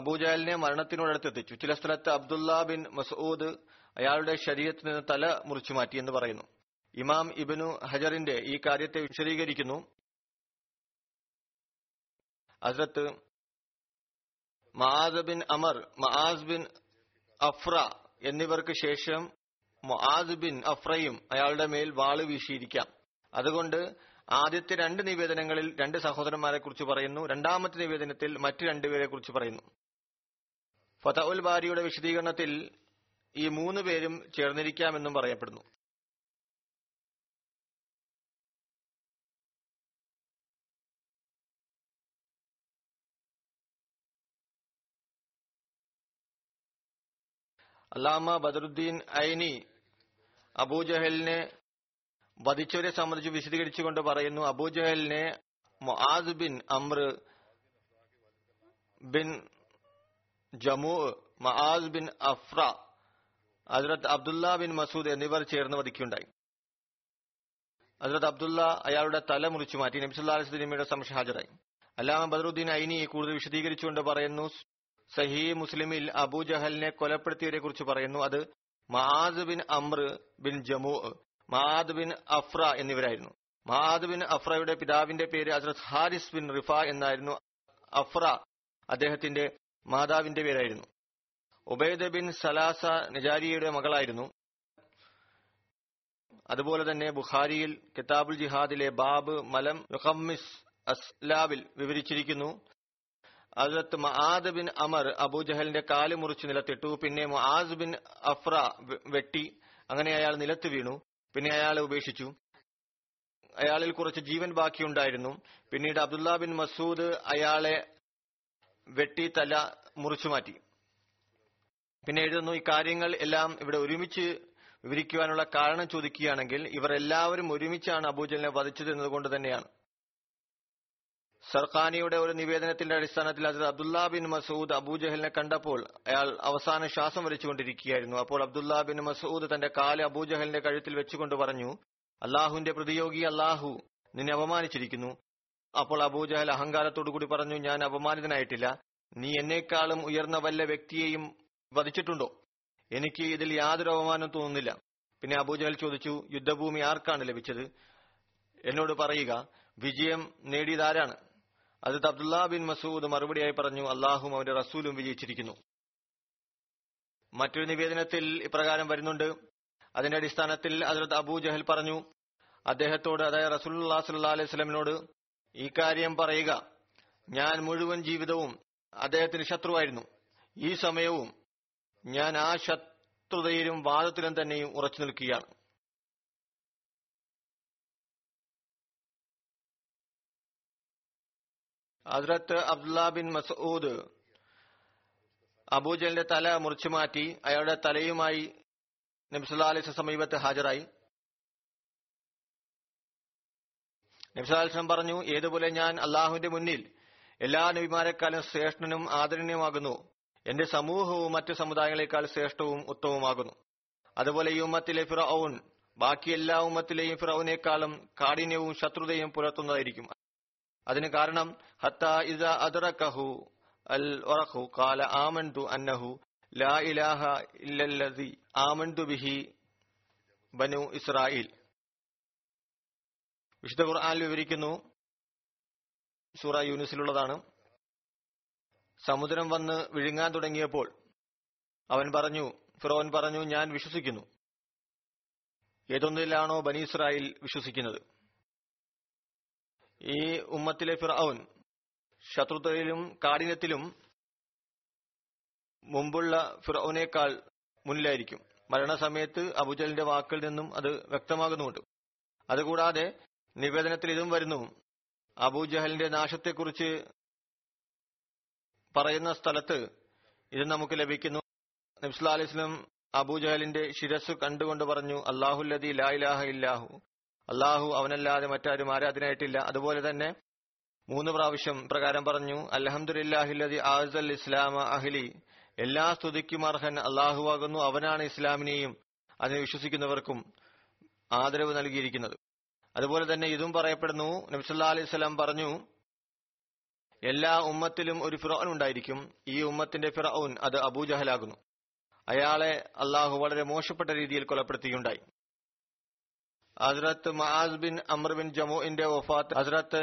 അബൂജഹലിനെ മരണത്തിനോടടുത്തെത്തിച്ചു. ചില സ്ഥലത്ത് അബ്ദുല്ല ബിൻ മസൂദ് അയാളുടെ ശരീരത്തിൽ നിന്ന് തല മുറിച്ചു മാറ്റി എന്ന് പറയുന്നു. ഇമാം ഇബ്നു ഹജറിന്റെ ഈ കാര്യത്തെ വിശദീകരിക്കുന്നു. ഹസ്രത്ത് മആദ് ബിൻ അമർ, മആദ് ബിൻ അഫ്ര എന്നിവർക്ക് ശേഷം മആദ് ബിൻ അഫ്രയും അയാളുടെ മേൽ വാള് വീശിയിരിക്കാം. അതുകൊണ്ട് ആദ്യത്തെ രണ്ട് നിവേദനങ്ങളിൽ രണ്ട് സഹോദരന്മാരെ കുറിച്ച് പറയുന്നു, രണ്ടാമത്തെ നിവേദനത്തിൽ മറ്റ് രണ്ടുപേരെ കുറിച്ച് പറയുന്നു. ഫതഉൽ ബാരിയുടെ വിശദീകരണത്തിൽ ഈ മൂന്ന് പേരും ചേർന്നിരിക്കാമെന്നും പറയപ്പെടുന്നു. അല്ലാമ ബദറുദ്ദീൻ ഐനി അബൂജഹലിനെ വധിച്ചവരെ സംബന്ധിച്ച് വിശദീകരിച്ചുകൊണ്ട് പറയുന്നു, അബൂജഹലിനെ Muadh bin Amr bin ജമൂ, Muadh bin AHPRA, ഹസ്രത്ത് അബ്ദുല്ല ബിൻ മസൂദ് എന്നിവർ ചേർന്ന് വധിക്കുകയുണ്ടായി. ഹസ്രത്ത് അബ്ദുല്ല അയാളുടെ തല മുറിച്ചു മാറ്റി. നബി സല്ലല്ലാഹു അലൈഹി വസല്ലമയുടെ സമക്ഷം ഹാജരായി. അല്ലാമ ബദറുദ്ദീൻ ഐനി കൂടുതൽ വിശദീകരിച്ചുകൊണ്ട് പറയുന്നു, സഹീഹ് മുസ്ലിമിൽ അബൂജഹലിനെ കൊലപ്പെടുത്തിയവരെ കുറിച്ച് പറയുന്നു, അത് മആദ് ബിൻ അംർ ബിൻ ജമൂ, മആദ് ബിൻ അഫ്ര എന്നിവരായിരുന്നു. മആദ് ബിൻ അഫ്രയുടെ പിതാവിന്റെ പേര് ഹസ്രത്ത് ഹാരിസ് ബിൻ റിഫ എന്നായിരുന്നു. അഫ്ര അദ്ദേഹത്തിന്റെ മാതാവിന്റെ പേരായിരുന്നു. ഉബൈദ് ബിൻ സലാസ നജാരിയുടെ മകളായിരുന്നു. അതുപോലെ തന്നെ ബുഖാരിയിൽ കിതാബുൽ ജിഹാദിലെ ബാബ് മലം യുഖമ്മിസ് അസ്ലാബിൽ വിവരിച്ചിരിക്കുന്നു, ഹസ്രത്ത് മആദ് ബിൻ അമർ അബൂജഹലിന്റെ കാല് മുറിച്ച് നിലത്തിട്ടു, പിന്നെ മുആദ് ബിൻ അഫ്ര വെട്ടി, അങ്ങനെ അയാൾ നിലത്ത് വീണു, പിന്നെ അയാളെ ഉപേക്ഷിച്ചു. അയാളിൽ കുറച്ച് ജീവൻ ബാക്കിയുണ്ടായിരുന്നു. പിന്നീട് അബ്ദുല്ല ബിൻ മസൂദ് അയാളെ വെട്ടി തല മുറിച്ചു മാറ്റി. പിന്നെ എഴുതുന്നു, ഈ കാര്യങ്ങൾ എല്ലാം ഇവിടെ ഒരുമിച്ച് വിവരിക്കുവാനുള്ള കാരണം ചോദിക്കുകയാണെങ്കിൽ ഇവർ എല്ലാവരും ഒരുമിച്ചാണ് അബൂജഹലിനെ വധിച്ചത് എന്നതുകൊണ്ട് തന്നെയാണ്. സർഖാനിയുടെ ഒരു നിവേദനത്തിന്റെ അടിസ്ഥാനത്തിൽ ഹസ്രത്ത് അബ്ദുല്ല ബിൻ മസൂദ് അബൂജഹലിനെ കണ്ടപ്പോൾ അയാൾ അവസാന ശ്വാസം വലിച്ചുകൊണ്ടിരിക്കുകയായിരുന്നു. അപ്പോൾ അബ്ദുല്ല ബിൻ മസൂദ് തന്റെ കാല് അബൂജഹലിന്റെ കഴുത്തിൽ വെച്ചുകൊണ്ട് പറഞ്ഞു, അള്ളാഹുവിന്റെ പ്രതിയോഗി അള്ളാഹു നിന്നെ അപമാനിച്ചിരിക്കുന്നു. അപ്പോൾ അബൂജഹൽ അഹങ്കാരത്തോടുകൂടി പറഞ്ഞു, ഞാൻ അപമാനിതനായിട്ടില്ല, നീ എന്നേക്കാളും ഉയർന്ന വല്ല വ്യക്തിയെയും വധിച്ചിട്ടുണ്ടോ, എനിക്ക് ഇതിൽ യാതൊരു അപമാനവും തോന്നുന്നില്ല. പിന്നെ അബൂജഹൽ ചോദിച്ചു, യുദ്ധഭൂമി ആർക്കാണ് ലഭിച്ചത്, എന്നോട് പറയുക, വിജയം നേടിയതാരാണ്? ഹസ്രത്ത് അബ്ദുല്ല ബിൻ മസൂദ് മറുപടിയായി പറഞ്ഞു, അള്ളാഹും അവന്റെ റസൂലും വിജയിച്ചിരിക്കുന്നു. മറ്റൊരു നിവേദനത്തിൽ ഇപ്രകാരം വരുന്നുണ്ട്, അതിന്റെ അടിസ്ഥാനത്തിൽ ഹസ്രത്ത് അബൂജഹൽ പറഞ്ഞു അദ്ദേഹത്തോട്, അതായത് റസൂലുള്ളാഹി സ്വല്ലല്ലാഹു അലൈഹി വസല്ലമയോട്, ഈ കാര്യം പറയുക, ഞാൻ മുഴുവൻ ജീവിതവും അദ്ദേഹത്തിന് ശത്രുവായിരുന്നു, ഈ സമയവും ഞാൻ ആ ശത്രുതയിലും വാദത്തിലും തന്നെയും ഉറച്ചു നിൽക്കുകയാണ്. ഹസ്രത്ത് അബ്ദുല്ല ബിൻ മസൂദ് അബൂജഹലിന്റെ തല മുറിച്ചു മാറ്റി. അയാളുടെ തലയുമായി നബി സല്ലല്ലാഹു അലൈഹി വസല്ലം സമീപത്ത് ഹാജരായി. നബി സല്ലല്ലാഹു അലൈഹി വസല്ലം പറഞ്ഞു, ഏതുപോലെ ഞാൻ അള്ളാഹുവിന്റെ മുന്നിൽ എല്ലാ നബിമാരെക്കാളും ശ്രേഷ്ഠനും ആദരണീയമാകുന്നു, എന്റെ സമൂഹവും മറ്റു സമുദായങ്ങളെക്കാൾ ശ്രേഷ്ഠവും ഉത്തമവുമാകുന്നു. അതുപോലെ ഈ ഉമ്മത്തിലെ ഫിറഔൻ ബാക്കി എല്ലാ ഉമ്മത്തിലെയും ഫിറൌനേക്കാളും കാഠിന്യവും ശത്രുതയും പുലർത്തുന്നതായിരിക്കും. അതിന് കാരണം ഹത്താ ഇദാ അദ്റകഹു അൽ വറഖു ഖാല ആമന്തു അന്നഹു ലാ ഇലാഹ ഇല്ലല്ലദി ആമന്തു ബിഹി ബനു ഇസ്രായേൽ. വിശുദ്ധ ഖുർആനിൽ വിവരിക്കുന്നു, സൂറ യൂനുസിലുള്ളതാണ്, സമുദ്രം വന്ന് വിഴുങ്ങാൻ തുടങ്ങിയപ്പോൾ ഫിറോൻ പറഞ്ഞു, ഞാൻ വിശ്വസിക്കുന്നു. ഏതൊന്നിലാണോ ബനി ഇസ്രായേൽ വിശ്വസിക്കുന്നത്? ഈ ഉമ്മത്തിലെ ഫിറഔൻ ശത്രുതയിലും കാഠിന്യത്തിലും മുമ്പുള്ള ഫിറൌനേക്കാൾ മുന്നിലായിരിക്കും. മരണസമയത്ത് അബൂജഹലിന്റെ വാക്കിൽ നിന്നും അത് വ്യക്തമാകുന്നുണ്ട്. അതുകൂടാതെ നിവേദനത്തിൽ ഇതും വരുന്നു, അബൂജഹലിന്റെ നാശത്തെക്കുറിച്ച് പറയുന്ന സ്ഥലത്ത് ഇത് നമുക്ക് ലഭിക്കുന്നു. നബി സല്ലല്ലാഹു അലൈഹി വസല്ലം അബൂജഹലിന്റെ ശിരസ് കണ്ടുകൊണ്ട് പറഞ്ഞു, അല്ലാഹുല്ലദീ ലാ ഇലാഹ ഇല്ലാഹു അള്ളാഹു അവനല്ലാതെ മറ്റാരും ആരാധനയായിട്ടില്ല. അതുപോലെ തന്നെ 3 പ്രാവശ്യം പ്രകാരം പറഞ്ഞു, അൽഹംദുലില്ലാഹില്ലദി ആഅസൽ ഇസ്ലാമ അഹ്ലി, എല്ലാ സ്തുതിക്കും അർഹൻ അള്ളാഹുവാകുന്നു, അവനാണ് ഇസ്ലാമിനെയും അതിനെ വിശ്വസിക്കുന്നവർക്കും ആദരവ് നൽകിയിരിക്കുന്നത്. അതുപോലെ തന്നെ ഇതും പറയപ്പെടുന്നു, നബി സല്ലല്ലാഹു അലൈഹി വസല്ലം പറഞ്ഞു, എല്ലാ ഉമ്മത്തിലും ഒരു ഫിർഔൻ ഉണ്ടായിരിക്കും, ഈ ഉമ്മത്തിന്റെ ഫിർഔൻ അത് അബൂജഹലാകുന്നു, അയാളെ അള്ളാഹു വളരെ മോശപ്പെട്ട രീതിയിൽ കൊലപ്പെടുത്തിയുണ്ടായി. ഹസ്രത്ത് മആസ് ബിൻ അംർ ബിൻ ജമുഇന്റെ വഫാത്ത് ഹസ്രത്ത്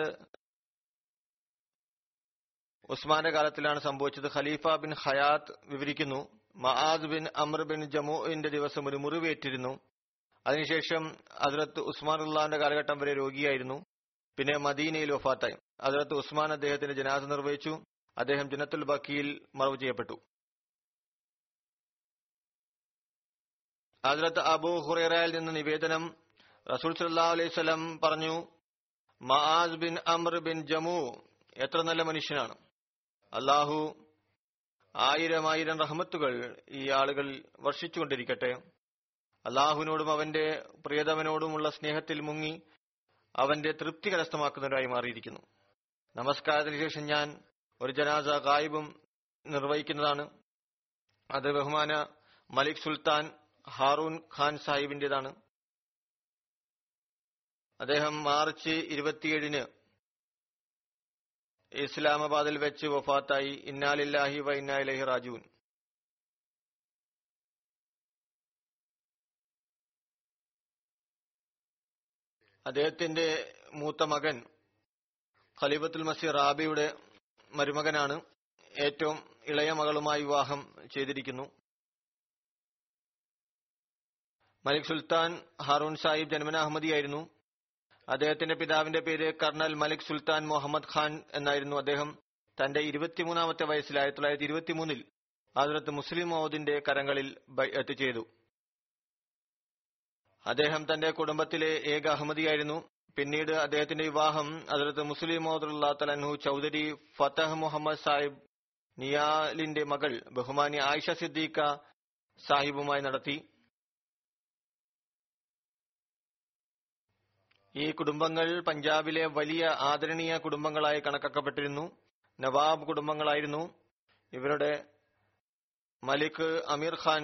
ഉസ്മാന്റെ കാലത്തിലാണ് സംഭവിച്ചത്. ഖലീഫ ബിൻ ഹയാത്ത് വിവരിക്കുന്നു, മആസ് ബിൻ അംർ ബിൻ ജമുഇന്റെ ദിവസം ഒരു മുറിവേറ്റിരുന്നു. അതിനുശേഷം ഹസ്രത്ത് ഉസ്മാനുള്ളാന്റെ കാലഘട്ടം വരെ രോഗിയായിരുന്നു. പിന്നെ മദീനയിൽ വഫാത്തായി. ഹസ്രത്ത് ഉസ്മാൻ അദ്ദേഹത്തിന്റെ ജനാസ നിർവഹിച്ചു. അദ്ദേഹം ജന്നത്തുൽ ബഖീൽ മറവ് ചെയ്യപ്പെട്ടു. ഹസ്രത്ത് അബൂ ഹുറൈറയിൽ നിന്ന് നിവേദനം, റസൂൽ സല്ലല്ലാഹു അലൈഹി വസല്ലം പറഞ്ഞു, മആസ് ബിൻ അംർ ബിൻ ജമൂ എത്ര നല്ല മനുഷ്യനാണ്, അല്ലാഹു 1000 റഹ്മത്തുകൾ ഈ ആളുകൾ വർഷിച്ചുകൊണ്ടിരിക്കട്ടെ. അല്ലാഹുവിനോടും അവന്റെ പ്രിയതമനോടുമുള്ള സ്നേഹത്തിൽ മുങ്ങി അവന്റെ തൃപ്തി കരസ്ഥമാക്കുന്നവരായി മാറിയിരിക്കുന്നു. നമസ്കാരത്തിന് ശേഷം ഞാൻ ഒരു ജനാസ ഗായിബും നിർവഹിക്കുന്നതാണ്. അത് ബഹുമാന മലിക് സുൽത്താൻ ഹാറൂൻ ഖാൻ സാഹിബിന്റേതാണ്. അദ്ദേഹം മാർച്ച് 27 ഇസ്ലാമാബാദിൽ വെച്ച് വഫാത്തായി. ഇന്നാ ലില്ലാഹി വ ഇന്നാ ഇലൈഹി റാജിഊൻ. അദ്ദേഹത്തിന്റെ മൂത്ത മകൻ ഖലീഫത്തുൽ മസീഹ് റാബിയുടെ മരുമകനാണ്. ഏറ്റവും ഇളയ മകളുമായി വിവാഹം ചെയ്തിരിക്കുന്നു. മലിക് സുൽത്താൻ ഹാറൂൺ സാഹിബ് ജന്മനാ അഹമ്മദിയായിരുന്നു. അദ്ദേഹത്തിന്റെ പിതാവിന്റെ പേര് കർണൽ മലിക് സുൽത്താൻ മുഹമ്മദ് ഖാൻ എന്നായിരുന്നു. അദ്ദേഹം തന്റെ 23-ാമത്തെ വയസ്സിൽ 1923-ൽ ഹസ്രത്ത് മുസ്ലിം മൗദിന്റെ കരങ്ങളിൽ ബൈഅത്ത് ചെയ്തു. അദ്ദേഹം തന്റെ കുടുംബത്തിലെ ഏക അഹമ്മദിയായിരുന്നു. പിന്നീട് അദ്ദേഹത്തിന്റെ വിവാഹം ഹസ്രത്ത് മുസ്ലിം മൗദ് റളിയല്ലാഹു തആല അൻഹു ചൗധരി ഫതഹ് മുഹമ്മദ് സാഹിബ് നിയാലിന്റെ മകൾ ബഹുമാനി ആയിഷ സിദ്ദീഖ സാഹിബുമായി നടത്തി. ഈ കുടുംബങ്ങൾ പഞ്ചാബിലെ വലിയ ആദരണീയ കുടുംബങ്ങളായി കണക്കാക്കപ്പെട്ടിരുന്നു. നവാബ് കുടുംബങ്ങളായിരുന്നു. ഇവരുടെ മലിക് അമീർ ഖാൻ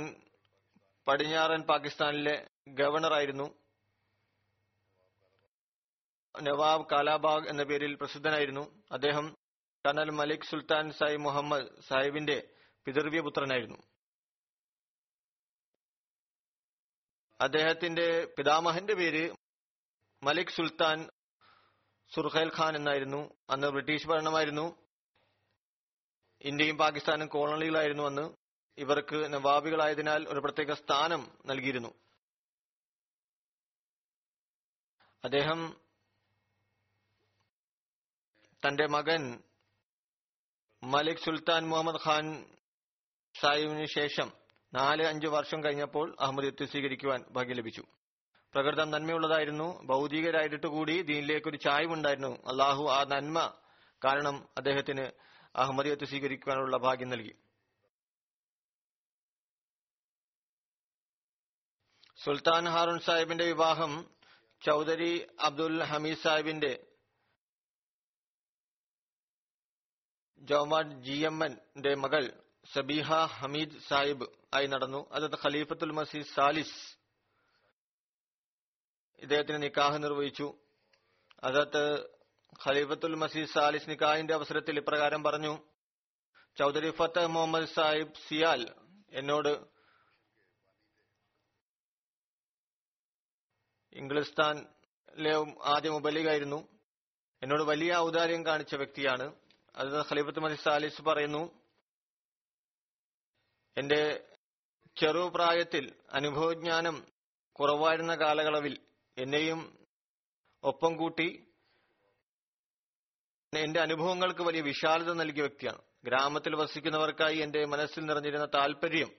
പടിഞ്ഞാറൻ പാകിസ്ഥാനിലെ ഗവർണറായിരുന്നു. നവാബ് കാലാബാഗ് എന്ന പേരിൽ പ്രസിദ്ധനായിരുന്നു. അദ്ദേഹം കർണൽ മലിക് സുൽത്താൻ സാഹിബ് മുഹമ്മദ് സാഹിബിന്റെ പിതൃവ്യ പുത്രനായിരുന്നു. അദ്ദേഹത്തിന്റെ പിതാമഹന്റെ പേര് മലിക് സുൽത്താൻ സുർഖൈൽ ഖാൻ എന്നായിരുന്നു. അന്ന് ബ്രിട്ടീഷ് ഭരണമായിരുന്നു. ഇന്ത്യയും പാകിസ്ഥാനും കോളണികളായിരുന്നു. അന്ന് ഇവർക്ക് നവാബികളായതിനാൽ ഒരു പ്രത്യേക സ്ഥാനം നൽകിയിരുന്നു. അദ്ദേഹം തന്റെ മകൻ മലിക് സുൽത്താൻ മുഹമ്മദ് ഖാൻ സാഹിബിന് ശേഷം 4-5 വർഷം കഴിഞ്ഞപ്പോൾ അഹമ്മദിയത്ത് സ്വീകരിക്കുവാൻ ഭാഗ്യം ലഭിച്ചു. പ്രകൃതം നന്മയുള്ളതായിരുന്നു. ഭൗതികരായിട്ട് കൂടി ദീനിലേക്ക് ഒരു ചായ്വുണ്ടായിരുന്നു. അള്ളാഹു ആ നന്മ കാരണം അദ്ദേഹത്തിന് അഹമ്മദിയത്ത് സ്വീകരിക്കുവാനുള്ള ഭാഗ്യം നൽകി. സുൽത്താൻ ഹാറൂൺ സാഹിബിന്റെ വിവാഹം ചൗധരി അബ്ദുൽ ഹമീദ് സാഹിബിന്റെ ജോമാൻ ജി എം എന്റെ മകൾ സബീഹ ഹമീദ് സാഹിബ് ആയി നടന്നു. അതത് ഖലീഫത്തുൽ മസീഹ് സാലിസ് ഇദ്ദേഹത്തിന് നിക്കാഹ് നിർവഹിച്ചു. അതത് ഖലീഫത്തുൽ മസീഹ് സാലിസ് നിക്കാഹിന്റെ അവസരത്തിൽ ഇപ്രകാരം പറഞ്ഞു, ചൗധരി ഫതഹ് മുഹമ്മദ് സാഹിബ് സിയാൽ എന്നോട് ഇംഗ്ലിസ്ഥാനിലെ ആദ്യ മുബല്ലിഗായിരുന്നു, എന്നോട് വലിയ ഔദാര്യം കാണിച്ച വ്യക്തിയാണ്. അത് ഖലീഫത്തുൽ മസീഹ് സാലിസ് പറയുന്നു, എന്റെ ചെറുപ്രായത്തിൽ അനുഭവജ്ഞാനം കുറവായിരുന്ന കാലയളവിൽ എന്നെയും ഒപ്പം കൂട്ടി എന്റെ അനുഭവങ്ങൾക്ക് വലിയ വിശാലത നൽകിയ വ്യക്തിയാണ്. ഗ്രാമത്തിൽ വസിക്കുന്നവർക്കായി എന്റെ മനസ്സിൽ നിറഞ്ഞിരുന്ന താല്പര്യം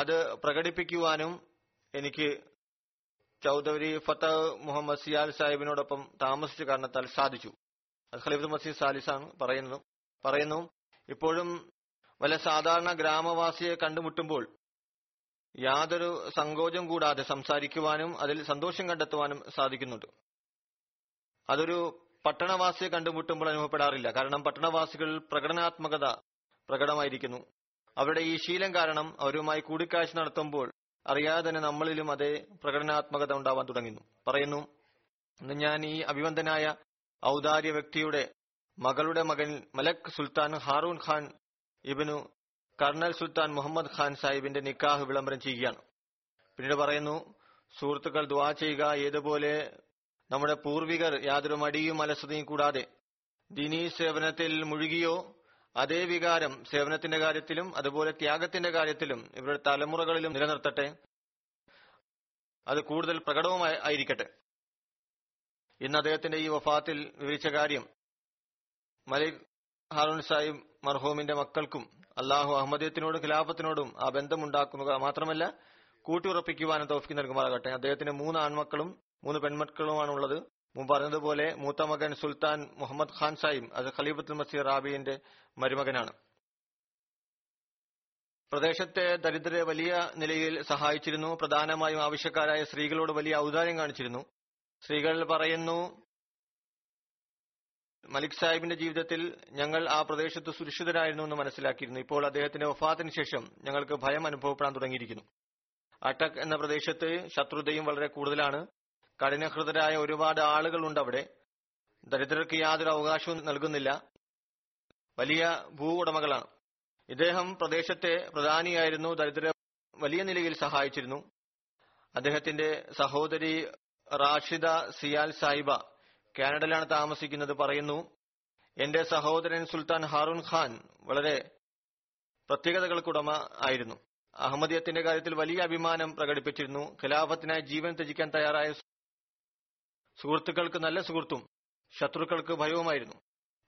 അത് പ്രകടിപ്പിക്കുവാനും എനിക്ക് ചൗധരി ഫതഹ് മുഹമ്മദ് സിയാൽ സാഹിബിനോടൊപ്പം താമസിച്ച കാരണത്താൽ സാധിച്ചു. അത് ഖലീഫത്തുൽ മസീഹ് സാലിസാണ് പറയുന്നു. ഇപ്പോഴും വല്ല സാധാരണ ഗ്രാമവാസിയെ കണ്ടുമുട്ടുമ്പോൾ യാതൊരു സങ്കോചം കൂടാതെ സംസാരിക്കുവാനും അതിൽ സന്തോഷം കണ്ടെത്തുവാനും സാധിക്കുന്നുണ്ട്. അതൊരു പട്ടണവാസിയെ കണ്ടുമുട്ടുമ്പോൾ അനുഭവപ്പെടാറില്ല. കാരണം പട്ടണവാസികൾ പ്രകടനാത്മകത പ്രകടമായിരിക്കുന്നു. അവരുടെ ഈ ശീലം കാരണം അവരുമായി കൂടിക്കാഴ്ച നടത്തുമ്പോൾ അറിയാതെ തന്നെ നമ്മളിലും അതേ പ്രകടനാത്മകത ഉണ്ടാവാൻ തുടങ്ങുന്നു. പറയുന്നു, ഇന്ന് ഞാൻ ഈ അഭിവന്ദനായ ഔദാര്യ വ്യക്തിയുടെ മകളുടെ മകൻ മലക് സുൽത്താൻ ഹാറൂൺ ഖാൻ ഇബ്നു കർണൽ സുൽത്താൻ മുഹമ്മദ് ഖാൻ സാഹിബിന്റെ നിക്കാഹ് വിളംബരം ചെയ്യുകയാണ്. പിന്നീട് പറയുന്നു, സുഹൃത്തുക്കൾ ദുആ ചെയ്യുക. ഏതുപോലെ നമ്മുടെ പൂർവികർ യാതൊരു മടിയും അലസതയും കൂടാതെ ദീനീ സേവനത്തിൽ മുഴുകിയോ അതേ വികാരം സേവനത്തിന്റെ കാര്യത്തിലും അതുപോലെ ത്യാഗത്തിന്റെ കാര്യത്തിലും ഇവരുടെ തലമുറകളിലും നിലനിർത്തട്ടെ. അത് കൂടുതൽ പ്രകടവുമായി ആയിരിക്കട്ടെ. ഇന്ന് അദ്ദേഹത്തിന്റെ ഈ വഫാത്തിൽ വിവരിച്ച കാര്യം മലിക് ഹാറൂൺ സാഹിബ് മർഹൂമിന്റെ മക്കൾക്കും അള്ളാഹു അഹമ്മദിയത്തിനോടും ഖിലാഫത്തിനോടും ആ ബന്ധമുണ്ടാക്കുക മാത്രമല്ല കൂട്ടിയുറപ്പിക്കുവാനും തൗഫീഖ് നൽകുമാറാകട്ടെ. അദ്ദേഹത്തിന് 3 ആൺമക്കളും 3 പെൺമക്കളുമാണുള്ളത്. മുമ്പ് പറഞ്ഞതുപോലെ മൂത്ത മകൻ സുൽത്താൻ മുഹമ്മദ് ഖാൻ സാഹിബ് അത് ഖലീഫത്തുൽ മസീഹ് റാബിന്റെ മരുമകനാണ്. പ്രദേശത്തെ ദരിദ്രരെ വലിയ നിലയിൽ സഹായിച്ചിരുന്നു. പ്രധാനമായും ആവശ്യക്കാരായ സ്ത്രീകളോട് വലിയ ഔദാര്യം കാണിച്ചിരുന്നു. സ്ത്രീകൾ പറയുന്നു, മലിക് സാഹിബിന്റെ ജീവിതത്തിൽ ഞങ്ങൾ ആ പ്രദേശത്ത് സുരക്ഷിതരായിരുന്നു എന്ന് മനസ്സിലാക്കിയിരുന്നു. ഇപ്പോൾ അദ്ദേഹത്തിന്റെ വഫാത്തിന് ശേഷം ഞങ്ങൾക്ക് ഭയം അനുഭവപ്പെടാൻ തുടങ്ങിയിരിക്കുന്നു. അട്ടക് എന്ന പ്രദേശത്ത് ശത്രുതയും വളരെ കൂടുതലാണ്. കഠിനഹൃദരായ ഒരുപാട് ആളുകളുണ്ട് അവിടെ. ദരിദ്രർക്ക് യാതൊരു അവകാശവും നൽകുന്നില്ല. വലിയ ഭൂ ഉടമകളാണ്. ഇദ്ദേഹം പ്രദേശത്തെ പ്രധാനിയായിരുന്നു. ദരിദ്രരെ വലിയ നിലയിൽ സഹായിച്ചിരുന്നു. അദ്ദേഹത്തിന്റെ സഹോദരി റാഷിദ സിയാൽ സാഹിബ കാനഡയിലാണ് താമസിക്കുന്നത്. പറയുന്നു, എന്റെ സഹോദരൻ സുൽത്താൻ ഹാറൂൺ ഖാൻ വളരെ പ്രത്യേകതകൾക്കുടമ ആയിരുന്നു. അഹമ്മദിയത്തിന്റെ കാര്യത്തിൽ വലിയ അഭിമാനം പ്രകടിപ്പിച്ചിരുന്നു. ഖിലാഫത്തിനായി ജീവൻ ത്യജിക്കാൻ തയ്യാറായ സുഹൃത്തുക്കൾക്ക് നല്ല സുഹൃത്തും ശത്രുക്കൾക്ക് ഭയവുമായിരുന്നു.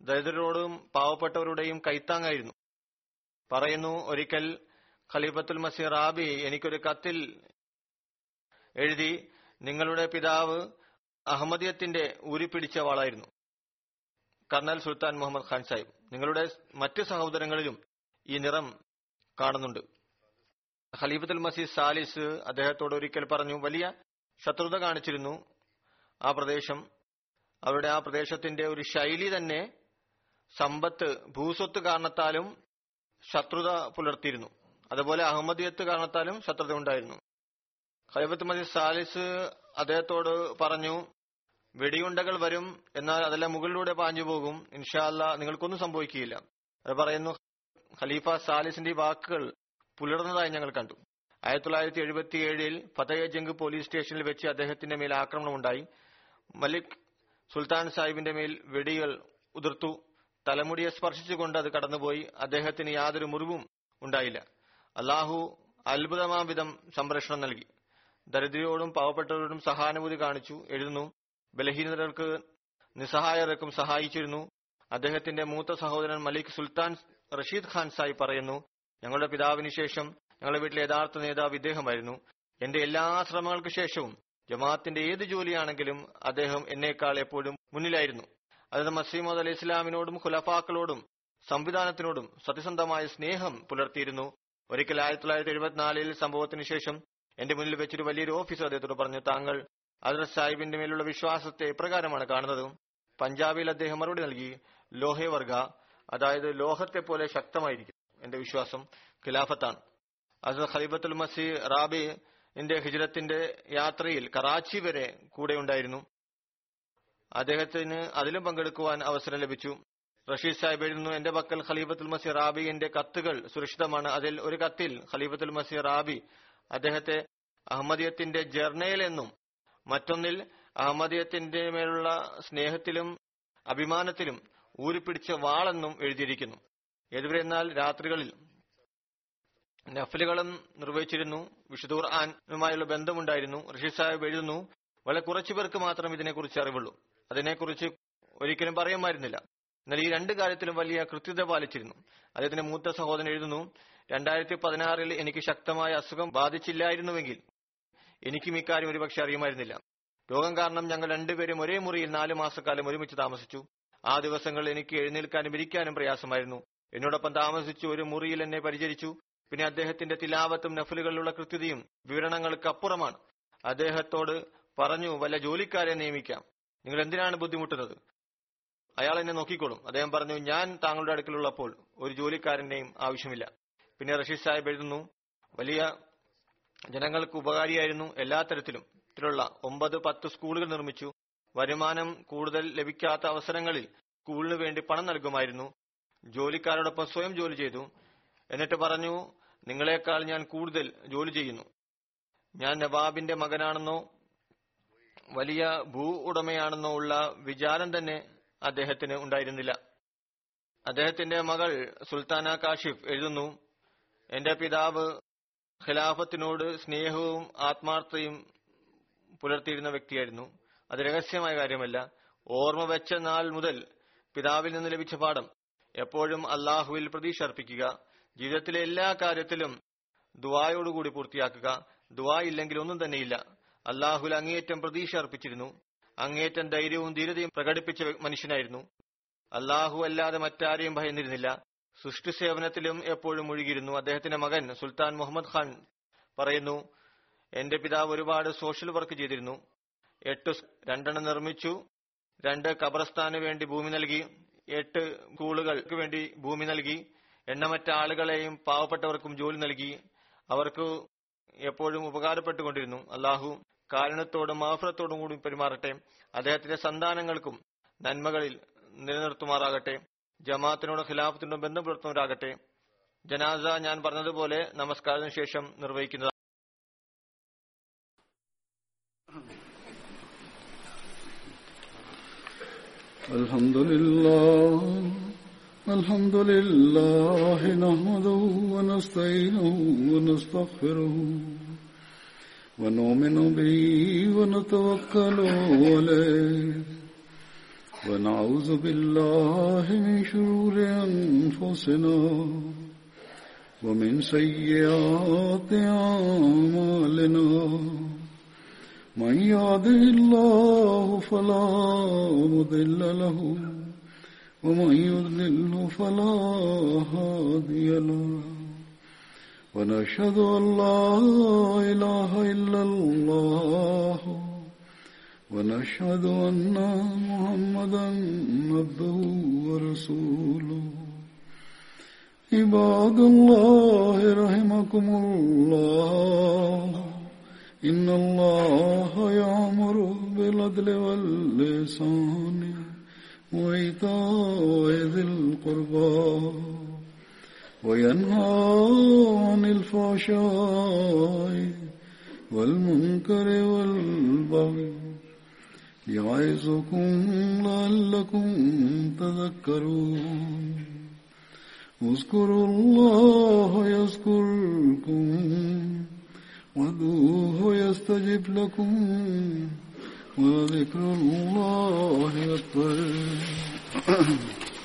ദരിദ്രരോടും പാവപ്പെട്ടവരുടെയും കൈത്താങ്ങായിരുന്നു. പറയുന്നു, ഒരിക്കൽ ഖലീഫത്തുൽ മസീഹ് റാബി എനിക്കൊരു കത്തിൽ എഴുതി, നിങ്ങളുടെ പിതാവ് അഹമ്മദിയത്തിന്റെ ഊരിപ്പിടിച്ച വാളായിരുന്നു കർണൽ സുൽത്താൻ മുഹമ്മദ് ഖാൻ സാഹിബ്. നിങ്ങളുടെ മറ്റ് സഹോദരങ്ങളിലും ഈ നിറം കാണുന്നുണ്ട്. ഖലീഫത്തുൽ മസീഹ് സാലിസ് അദ്ദേഹത്തോട് ഒരിക്കൽ പറഞ്ഞു, വലിയ ശത്രുത കാണിച്ചിരുന്നു ആ പ്രദേശം. അവരുടെ ആ പ്രദേശത്തിന്റെ ഒരു ശൈലി തന്നെ സമ്പത്ത് ഭൂസ്വത്ത് കാരണത്താലും ശത്രുത പുലർത്തിയിരുന്നു. അതുപോലെ അഹമ്മദിയത്ത് കാരണത്താലും ശത്രുത ഉണ്ടായിരുന്നു. ഖലീഫത്തുൽ മസീഹ് സാലിസ് അദ്ദേഹത്തോട് പറഞ്ഞു, വെടിയുണ്ടകൾ വരും, എന്നാൽ അതെല്ലാം മുകളിലൂടെ പാഞ്ഞു പോകും. ഇൻഷാ അല്ലാ നിങ്ങൾക്കൊന്നും സംഭവിക്കുകയില്ല. അത് പറയുന്നു, ഖലീഫ സാലിസിന്റെ വാക്കുകൾ പുലർന്നതായി ഞങ്ങൾ കണ്ടു. 1977 ഫതേഹ് ജംഗ് പോലീസ് സ്റ്റേഷനിൽ വെച്ച് അദ്ദേഹത്തിന്റെ മേൽ ആക്രമണമുണ്ടായി. മലിക് സുൽത്താൻ സാഹിബിന്റെ മേൽ വെടികൾ ഉതിർത്തു. തലമുടിയെ സ്പർശിച്ചുകൊണ്ട് അത് കടന്നുപോയി. അദ്ദേഹത്തിന് യാതൊരു മുറിവും ഉണ്ടായില്ല. അല്ലാഹു അത്ഭുതമാം വിധം സംരക്ഷണം നൽകി. ദരിദ്രരോടും പാവപ്പെട്ടവരോടും സഹാനുഭൂതി കാണിച്ചു. എഴുതുന്നു, ബലഹീനതർക്ക് നിസ്സഹായർക്കും സഹായിച്ചിരുന്നു. അദ്ദേഹത്തിന്റെ മൂത്ത സഹോദരൻ മലിക് സുൽത്താൻ റഷീദ് ഖാൻ സാഹിബ് പറയുന്നു, ഞങ്ങളുടെ പിതാവിന് ശേഷം ഞങ്ങളുടെ വീട്ടിലെ യഥാർത്ഥ നേതാവ് ഇദ്ദേഹമായിരുന്നു. എന്റെ എല്ലാ ശ്രമങ്ങൾക്ക് ശേഷവും ജമാഅത്തിന്റെ ഏത് ജോലിയാണെങ്കിലും അദ്ദേഹം എന്നേക്കാൾ എപ്പോഴും മുന്നിലായിരുന്നു. അതിന് മസീമോദ് അലി ഇസ്ലാമിനോടും ഖുലഫാക്കളോടും സംവിധാനത്തിനോടും സത്യസന്ധമായ സ്നേഹം പുലർത്തിയിരുന്നു. ഒരിക്കൽ 1974 സംഭവത്തിന് ശേഷം എന്റെ മുന്നിൽ വെച്ചൊരു വലിയൊരു ഓഫീസർ അദ്ദേഹത്തോട് പറഞ്ഞു, താങ്കൾ ഹദ്റത്ത് സാഹിബിന്റെ മേലുള്ള വിശ്വാസത്തെ എപ്രകാരമാണ് കാണുന്നത്? പഞ്ചാബിൽ അദ്ദേഹം മറുപടി നൽകി, ലോഹേ വർഗ, അതായത് ലോഹത്തെ പോലെ ശക്തമായിരിക്കും എന്റെ വിശ്വാസം, ഖിലാഫത്താണ്. ഹദ്റത്ത് ഖലീഫത്തുൽ മസീഹ് റാബിന്റെ ഹിജ്റത്തിന്റെ യാത്രയിൽ കറാച്ചി വരെ കൂടെ ഉണ്ടായിരുന്നു. അദ്ദേഹത്തിന് അതിലും പങ്കെടുക്കുവാൻ അവസരം ലഭിച്ചു. റഷീദ് സാഹിബ് എഴുതുന്നു, എന്റെ പക്കൽ ഖലീഫത്തുൽ മസീഹ് റാബിന്റെ കത്തുകൾ സുരക്ഷിതമാണ്. അതിൽ ഒരു കത്തിൽ ഖലീഫത്തുൽ മസീഹ് റാബി അദ്ദേഹത്തെ അഹമ്മദിയത്തിന്റെ ജർണയിൽ എന്നും മറ്റൊന്നിൽ അഹമ്മദിയത്തിന്റെ മേലുള്ള സ്നേഹത്തിലും അഭിമാനത്തിലും ഊരിപ്പിടിച്ച വാളെന്നും എഴുതിയിരിക്കുന്നു. എതുവരെ എന്നാൽ രാത്രികളിൽ നഫലുകളും നിർവഹിച്ചിരുന്നു. വിശുദ്ധ ഖുർആനുമായുള്ള ബന്ധമുണ്ടായിരുന്നു. റഷീദ് സാഹിബ് എഴുതുന്നു, വളരെ കുറച്ചു പേർക്ക് മാത്രം ഇതിനെക്കുറിച്ച് അറിവുള്ളൂ. അതിനെക്കുറിച്ച് ഒരിക്കലും പറയുമായിരുന്നില്ല. എന്നാൽ ഈ 2 കാര്യത്തിലും വലിയ കൃത്യത പാലിച്ചിരുന്നു. അദ്ദേഹത്തിന്റെ മൂത്ത സഹോദരൻ എഴുതുന്നു, 2016 എനിക്ക് ശക്തമായ അസുഖം ബാധിച്ചില്ലായിരുന്നുവെങ്കിൽ എനിക്കും ഇക്കാര്യം ഒരുപക്ഷെ അറിയുമായിരുന്നില്ല. രോഗം കാരണം ഞങ്ങൾ 2 പേരും ഒരേ മുറിയിൽ 4 മാസക്കാലം ഒരുമിച്ച് താമസിച്ചു. ആ ദിവസങ്ങളിൽ എനിക്ക് എഴുന്നേൽക്കാനും ഇരിക്കാനും പ്രയാസമായിരുന്നു. എന്നോടൊപ്പം താമസിച്ചു ഒരു മുറിയിൽ എന്നെ പരിചരിച്ചു. പിന്നെ അദ്ദേഹത്തിന്റെ തിലാവത്തും നഫലുകളിലുള്ള കൃത്യതയും വിവരണങ്ങൾക്കപ്പുറമാണ്. അദ്ദേഹത്തോട് പറഞ്ഞു, വല്ല ജോലിക്കാരെ നിയമിക്കാം, നിങ്ങൾ എന്തിനാണ് ബുദ്ധിമുട്ടുന്നത്, അയാൾ എന്നെ നോക്കിക്കോളും. അദ്ദേഹം പറഞ്ഞു, ഞാൻ താങ്കളുടെ അടുക്കലുള്ളപ്പോൾ ഒരു ജോലിക്കാരന്റെയും ആവശ്യമില്ല. പിന്നെ റഷീദ് സാഹിബ് എഴുതുന്നു, വലിയ ജനങ്ങൾക്ക് ഉപകാരിയായിരുന്നു. എല്ലാ തരത്തിലുള്ള 9-10 സ്കൂളുകൾ നിർമ്മിച്ചു. വരുമാനം കൂടുതൽ ലഭിക്കാത്ത അവസരങ്ങളിൽ സ്കൂളിനു വേണ്ടി പണം നൽകുമായിരുന്നു. ജോലിക്കാരോടൊപ്പം സ്വയം ജോലി ചെയ്തു. എന്നിട്ട് പറഞ്ഞു, നിങ്ങളെക്കാൾ ഞാൻ കൂടുതൽ ജോലി ചെയ്യുന്നു. ഞാൻ നവാബിന്റെ മകനാണെന്നോ വലിയ ഭൂ ഉടമയാണെന്നോ ഉള്ള വിചാരം തന്നെ അദ്ദേഹത്തിന് ഉണ്ടായിരുന്നില്ല. അദ്ദേഹത്തിന്റെ മകൾ സുൽത്താന കാശിഫ് എഴുതുന്നു, എന്റെ പിതാവ് ഖിലാഫത്തിനോട് സ്നേഹവും ആത്മാർത്ഥതയും പുലർത്തിയിരുന്ന വ്യക്തിയായിരുന്നു. അത് രഹസ്യമായ കാര്യമല്ല. ഓർമ്മ വെച്ച നാൾ മുതൽ പിതാവിൽ നിന്ന് ലഭിച്ച പാഠം, എപ്പോഴും അള്ളാഹുവിൽ പ്രതീക്ഷ അർപ്പിക്കുക, ജീവിതത്തിലെ എല്ലാ കാര്യത്തിലും ദുആയോടുകൂടി പൂർത്തിയാക്കുക, ദുആ ഇല്ലെങ്കിൽ ഒന്നും തന്നെയില്ല. അള്ളാഹുൽ അങ്ങേയറ്റം പ്രതീക്ഷ അർപ്പിച്ചിരുന്നു. അങ്ങേയറ്റം ധൈര്യവും ധീരതയും പ്രകടിപ്പിച്ച മനുഷ്യനായിരുന്നു. അള്ളാഹു അല്ലാതെ മറ്റാരെയും ഭയന്നിരുന്നില്ല. സൃഷ്ടി സേവനത്തിലും എപ്പോഴും മുഴുകിയിരുന്നു. അദ്ദേഹത്തിന്റെ മകൻ സുൽത്താൻ മുഹമ്മദ് ഖാൻ പറയുന്നു, എന്റെ പിതാവ് ഒരുപാട് സോഷ്യൽ വർക്ക് ചെയ്തിരുന്നു. 8 നിർമ്മിച്ചു, 2 ഖബർസ്ഥാന് വേണ്ടി ഭൂമി നൽകി, 8 സ്കൂളുകൾക്ക് വേണ്ടി ഭൂമി നൽകി, എണ്ണമറ്റ ആളുകളെയും പാവപ്പെട്ടവർക്കും ജോലി നൽകി. അവർക്ക് എപ്പോഴും ഉപകാരപ്പെട്ടുകൊണ്ടിരുന്നു. അള്ളാഹു കാരുണ്യത്തോടും മഹ്ഫിറത്തോടും കൂടി പെരുമാറട്ടെ. അദ്ദേഹത്തിന്റെ സന്താനങ്ങൾക്കും നന്മകളിൽ നിലനിർത്തുമാറാകട്ടെ. ജമാഅത്തിനോട് ഖിലാഫത്തിനോടും ബന്ധം പുലർത്തുന്നവരാകട്ടെ. ജനാസ ഞാൻ പറഞ്ഞതുപോലെ നമസ്കാരത്തിന് ശേഷം നിർവഹിക്കുന്നതാണ്. അൽഹംദുലില്ലാഹി നഹ്മദുഹു വനസ്തഈനുഹു വനസ്തഗ്ഫിറുഹു വനുമിനു ബിഹി വനതവക്കലു അലൈഹി വനഊസു ബില്ലാഹി മിൻ ശുറൂരി അൻഫുസിനാ വമിൻ സയ്യിആതി അഅ്മാലിനാ മൻ യഹ്ദിഹില്ലാഹു ഫലാ മുദില്ല ലഹു ومن يضلله فلا هادي له ونشهد أن لا إله إلا الله ونشهد أن محمدا عبده ورسوله عباد الله رحمكم الله إن الله يأمر بالعدل والإحسان وإيتاء ذي القربى وينهى عن الفحشاء والمنكر والبغي يعظكم لعلكم تذكرون اذكروا الله يذكركم وادعوه يستجب لكم وذكر الله أكبر